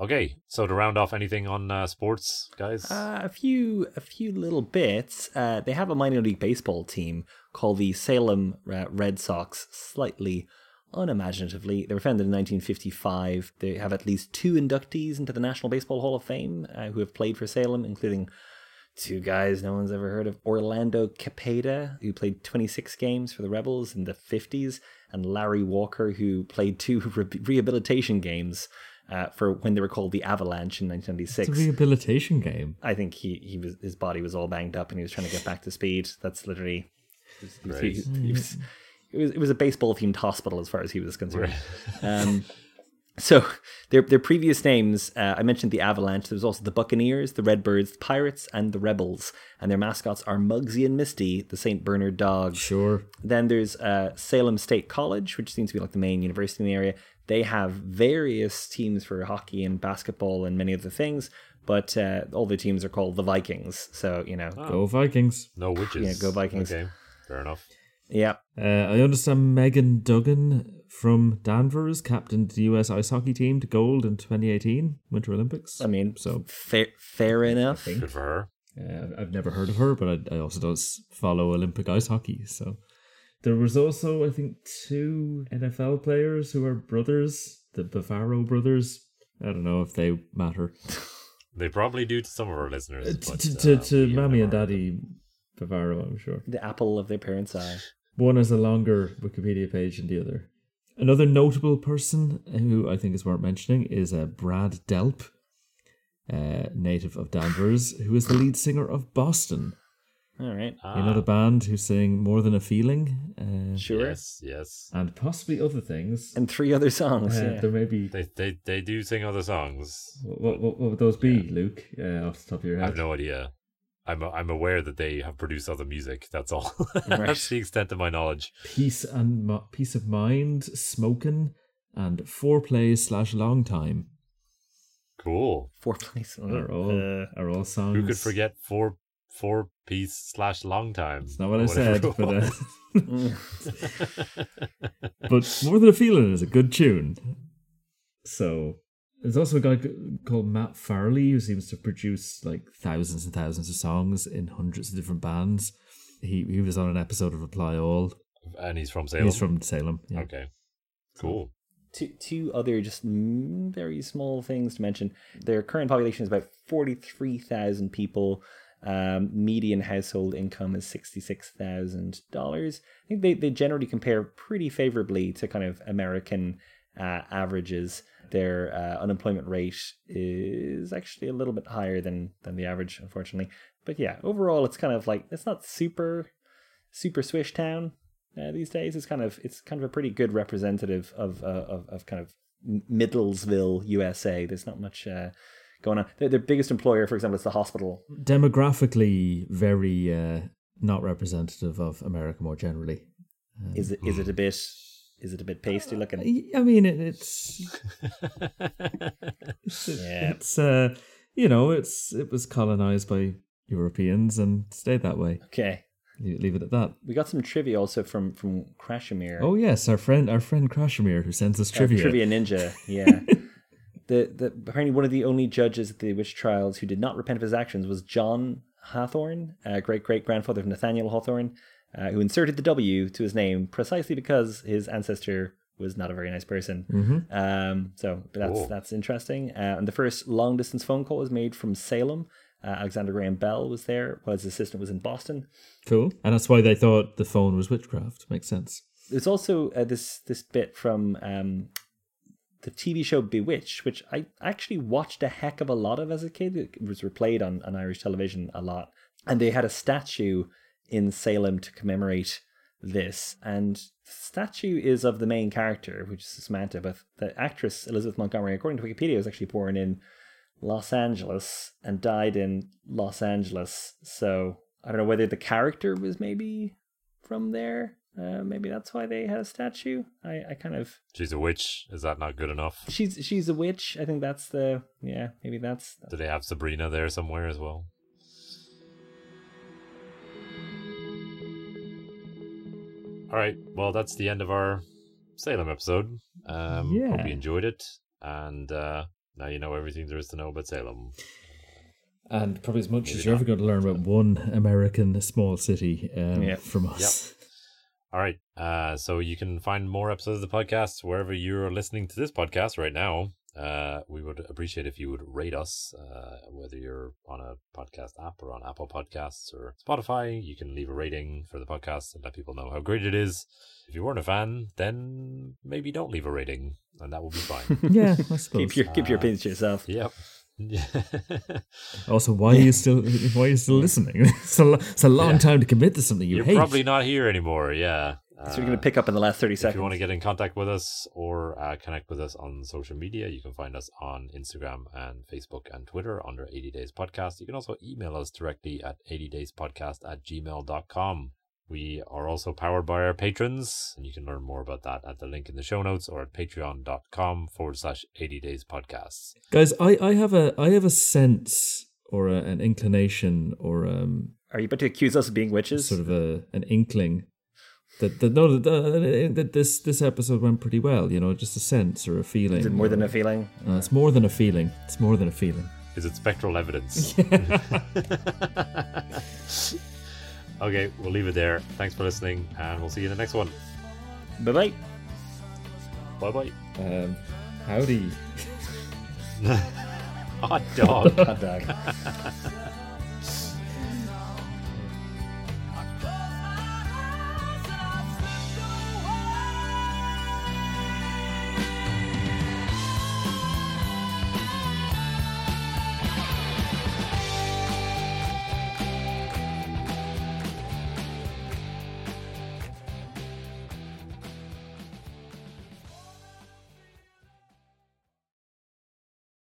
Okay, so to round off, anything on sports, guys? A few little bits. They have a minor league baseball team called the Salem Red Sox, slightly unimaginatively. They were founded in 1955. They have at least two inductees into the National Baseball Hall of Fame who have played for Salem, including two guys no one's ever heard of. Orlando Cepeda, who played 26 games for the Rebels in the 50s, and Larry Walker, who played two rehabilitation games for when they were called the Avalanche in 1996. It's a rehabilitation game. I think his body was all banged up and he was trying to get back to speed. That's literally... It was a baseball-themed hospital as far as he was concerned. Right. So their previous names, I mentioned the Avalanche. There was also the Buccaneers, the Redbirds, the Pirates, and the Rebels. And their mascots are Muggsy and Misty, the St. Bernard dog. Sure. Then there's Salem State College, which seems to be like the main university in the area. They have various teams for hockey and basketball and many other things. But all the teams are called the Vikings. So, you know. Oh. Go Vikings. No witches. Yeah, go Vikings. Okay, fair enough. Yeah. I understand Megan Duggan from Danvers captained the US ice hockey team to gold in 2018 Winter Olympics. I mean, so fair enough. Good for her. I've never heard of her, but I also don't follow Olympic ice hockey. So there was also, I think, two NFL players who are brothers, the Bavaro brothers. I don't know if they matter. They probably do to some of our listeners. To Mammy and Daddy Bavaro, I'm sure. The apple of their parents' eye. One has a longer Wikipedia page than the other. Another notable person who I think is worth mentioning is Brad Delp, native of Danvers, who is the lead singer of Boston. All right. You know the band who sing More Than a Feeling? Sure. Yes. And possibly other things. And three other songs. Yeah. There may be... They do sing other songs. What would those be, Luke, off the top of your head? I have no idea. I'm aware that they have produced other music. That's all. Right. That's the extent of my knowledge. Peace of Mind, Smokin', and Foreplay/Long Time. Cool. Foreplay. Are all songs. Who could forget Four Piece/Long Time? That's not what I said. But More Than a Feeling is a good tune. So. There's also a guy called Matt Farley who seems to produce like thousands and thousands of songs in hundreds of different bands. He was on an episode of Reply All. And he's from Salem? He's from Salem, yeah. Okay. Cool. Two other just very small things to mention. Their current population is about 43,000 people. Median household income is $66,000. I think they generally compare pretty favorably to kind of American averages. Their unemployment rate is actually a little bit higher than the average, unfortunately. But yeah, overall, it's kind of like, it's not super swish town these days. It's kind of a pretty good representative of kind of Middlesville, USA. There's not much going on. Their biggest employer, for example, is the hospital. Demographically, very not representative of America more generally. Is it a bit? Is it a bit pasty looking? I mean, it's it was colonized by Europeans and stayed that way. Okay, leave it at that. We got some trivia also from Krashimir. Oh yes, our friend Krashimir who sends us trivia. Trivia ninja, yeah. the apparently one of the only judges at the witch trials who did not repent of his actions was John Hathorne, great grandfather of Nathaniel Hawthorne. Who inserted the W to his name precisely because his ancestor was not a very nice person. Mm-hmm. That's interesting. And the first long-distance phone call was made from Salem. Alexander Graham Bell was there while his assistant was in Boston. Cool. And that's why they thought the phone was witchcraft. Makes sense. There's also this bit from the TV show Bewitched, which I actually watched a heck of a lot of as a kid. It was replayed on Irish television a lot. And they had a statue in Salem to commemorate this, and the statue is of the main character, which is Samantha, but the actress Elizabeth Montgomery, according to Wikipedia, was actually born in Los Angeles and died in Los Angeles, so I don't know whether the character was maybe from there. Maybe that's why they had a statue. I kind of... She's a witch. Is that not good enough? She's a witch. I think that's the... Yeah, maybe that's... Do they have Sabrina there somewhere as well? All right, well, that's the end of our Salem episode. Hope you enjoyed it. And Now you know everything there is to know about Salem. And probably as much as you're ever going to learn about one American small city from us. Yep. All right. So you can find more episodes of the podcast wherever you're listening to this podcast right now. We would appreciate if you would rate us, whether you're on a podcast app or on Apple Podcasts or Spotify. You can leave a rating for the podcast and let people know how great it is. If you weren't a fan, then maybe don't leave a rating, and that will be fine. Yeah, I suppose. Keep your opinions to yourself. Yep. Yeah. Also, why are you still listening? It's a long time to commit to something you hate. You're probably not here anymore. Yeah. So we're going to pick up in the last 30 seconds. If you want to get in contact with us or connect with us on social media, you can find us on Instagram and Facebook and Twitter under 80 Days Podcast. You can also email us directly at 80dayspodcast@gmail.com. We are also powered by our patrons, and you can learn more about that at the link in the show notes or at patreon.com/80dayspodcast. Guys, I have a sense or an inclination or... Are you about to accuse us of being witches? Sort of an inkling. This episode went pretty well, you know, just a sense or a feeling. Is it more than a feeling? It's more than a feeling. It's more than a feeling. Is it spectral evidence? Yeah. Okay, we'll leave it there. Thanks for listening, and we'll see you in the next one. Bye-bye. Bye-bye. Howdy. Hot dog. Hot dog.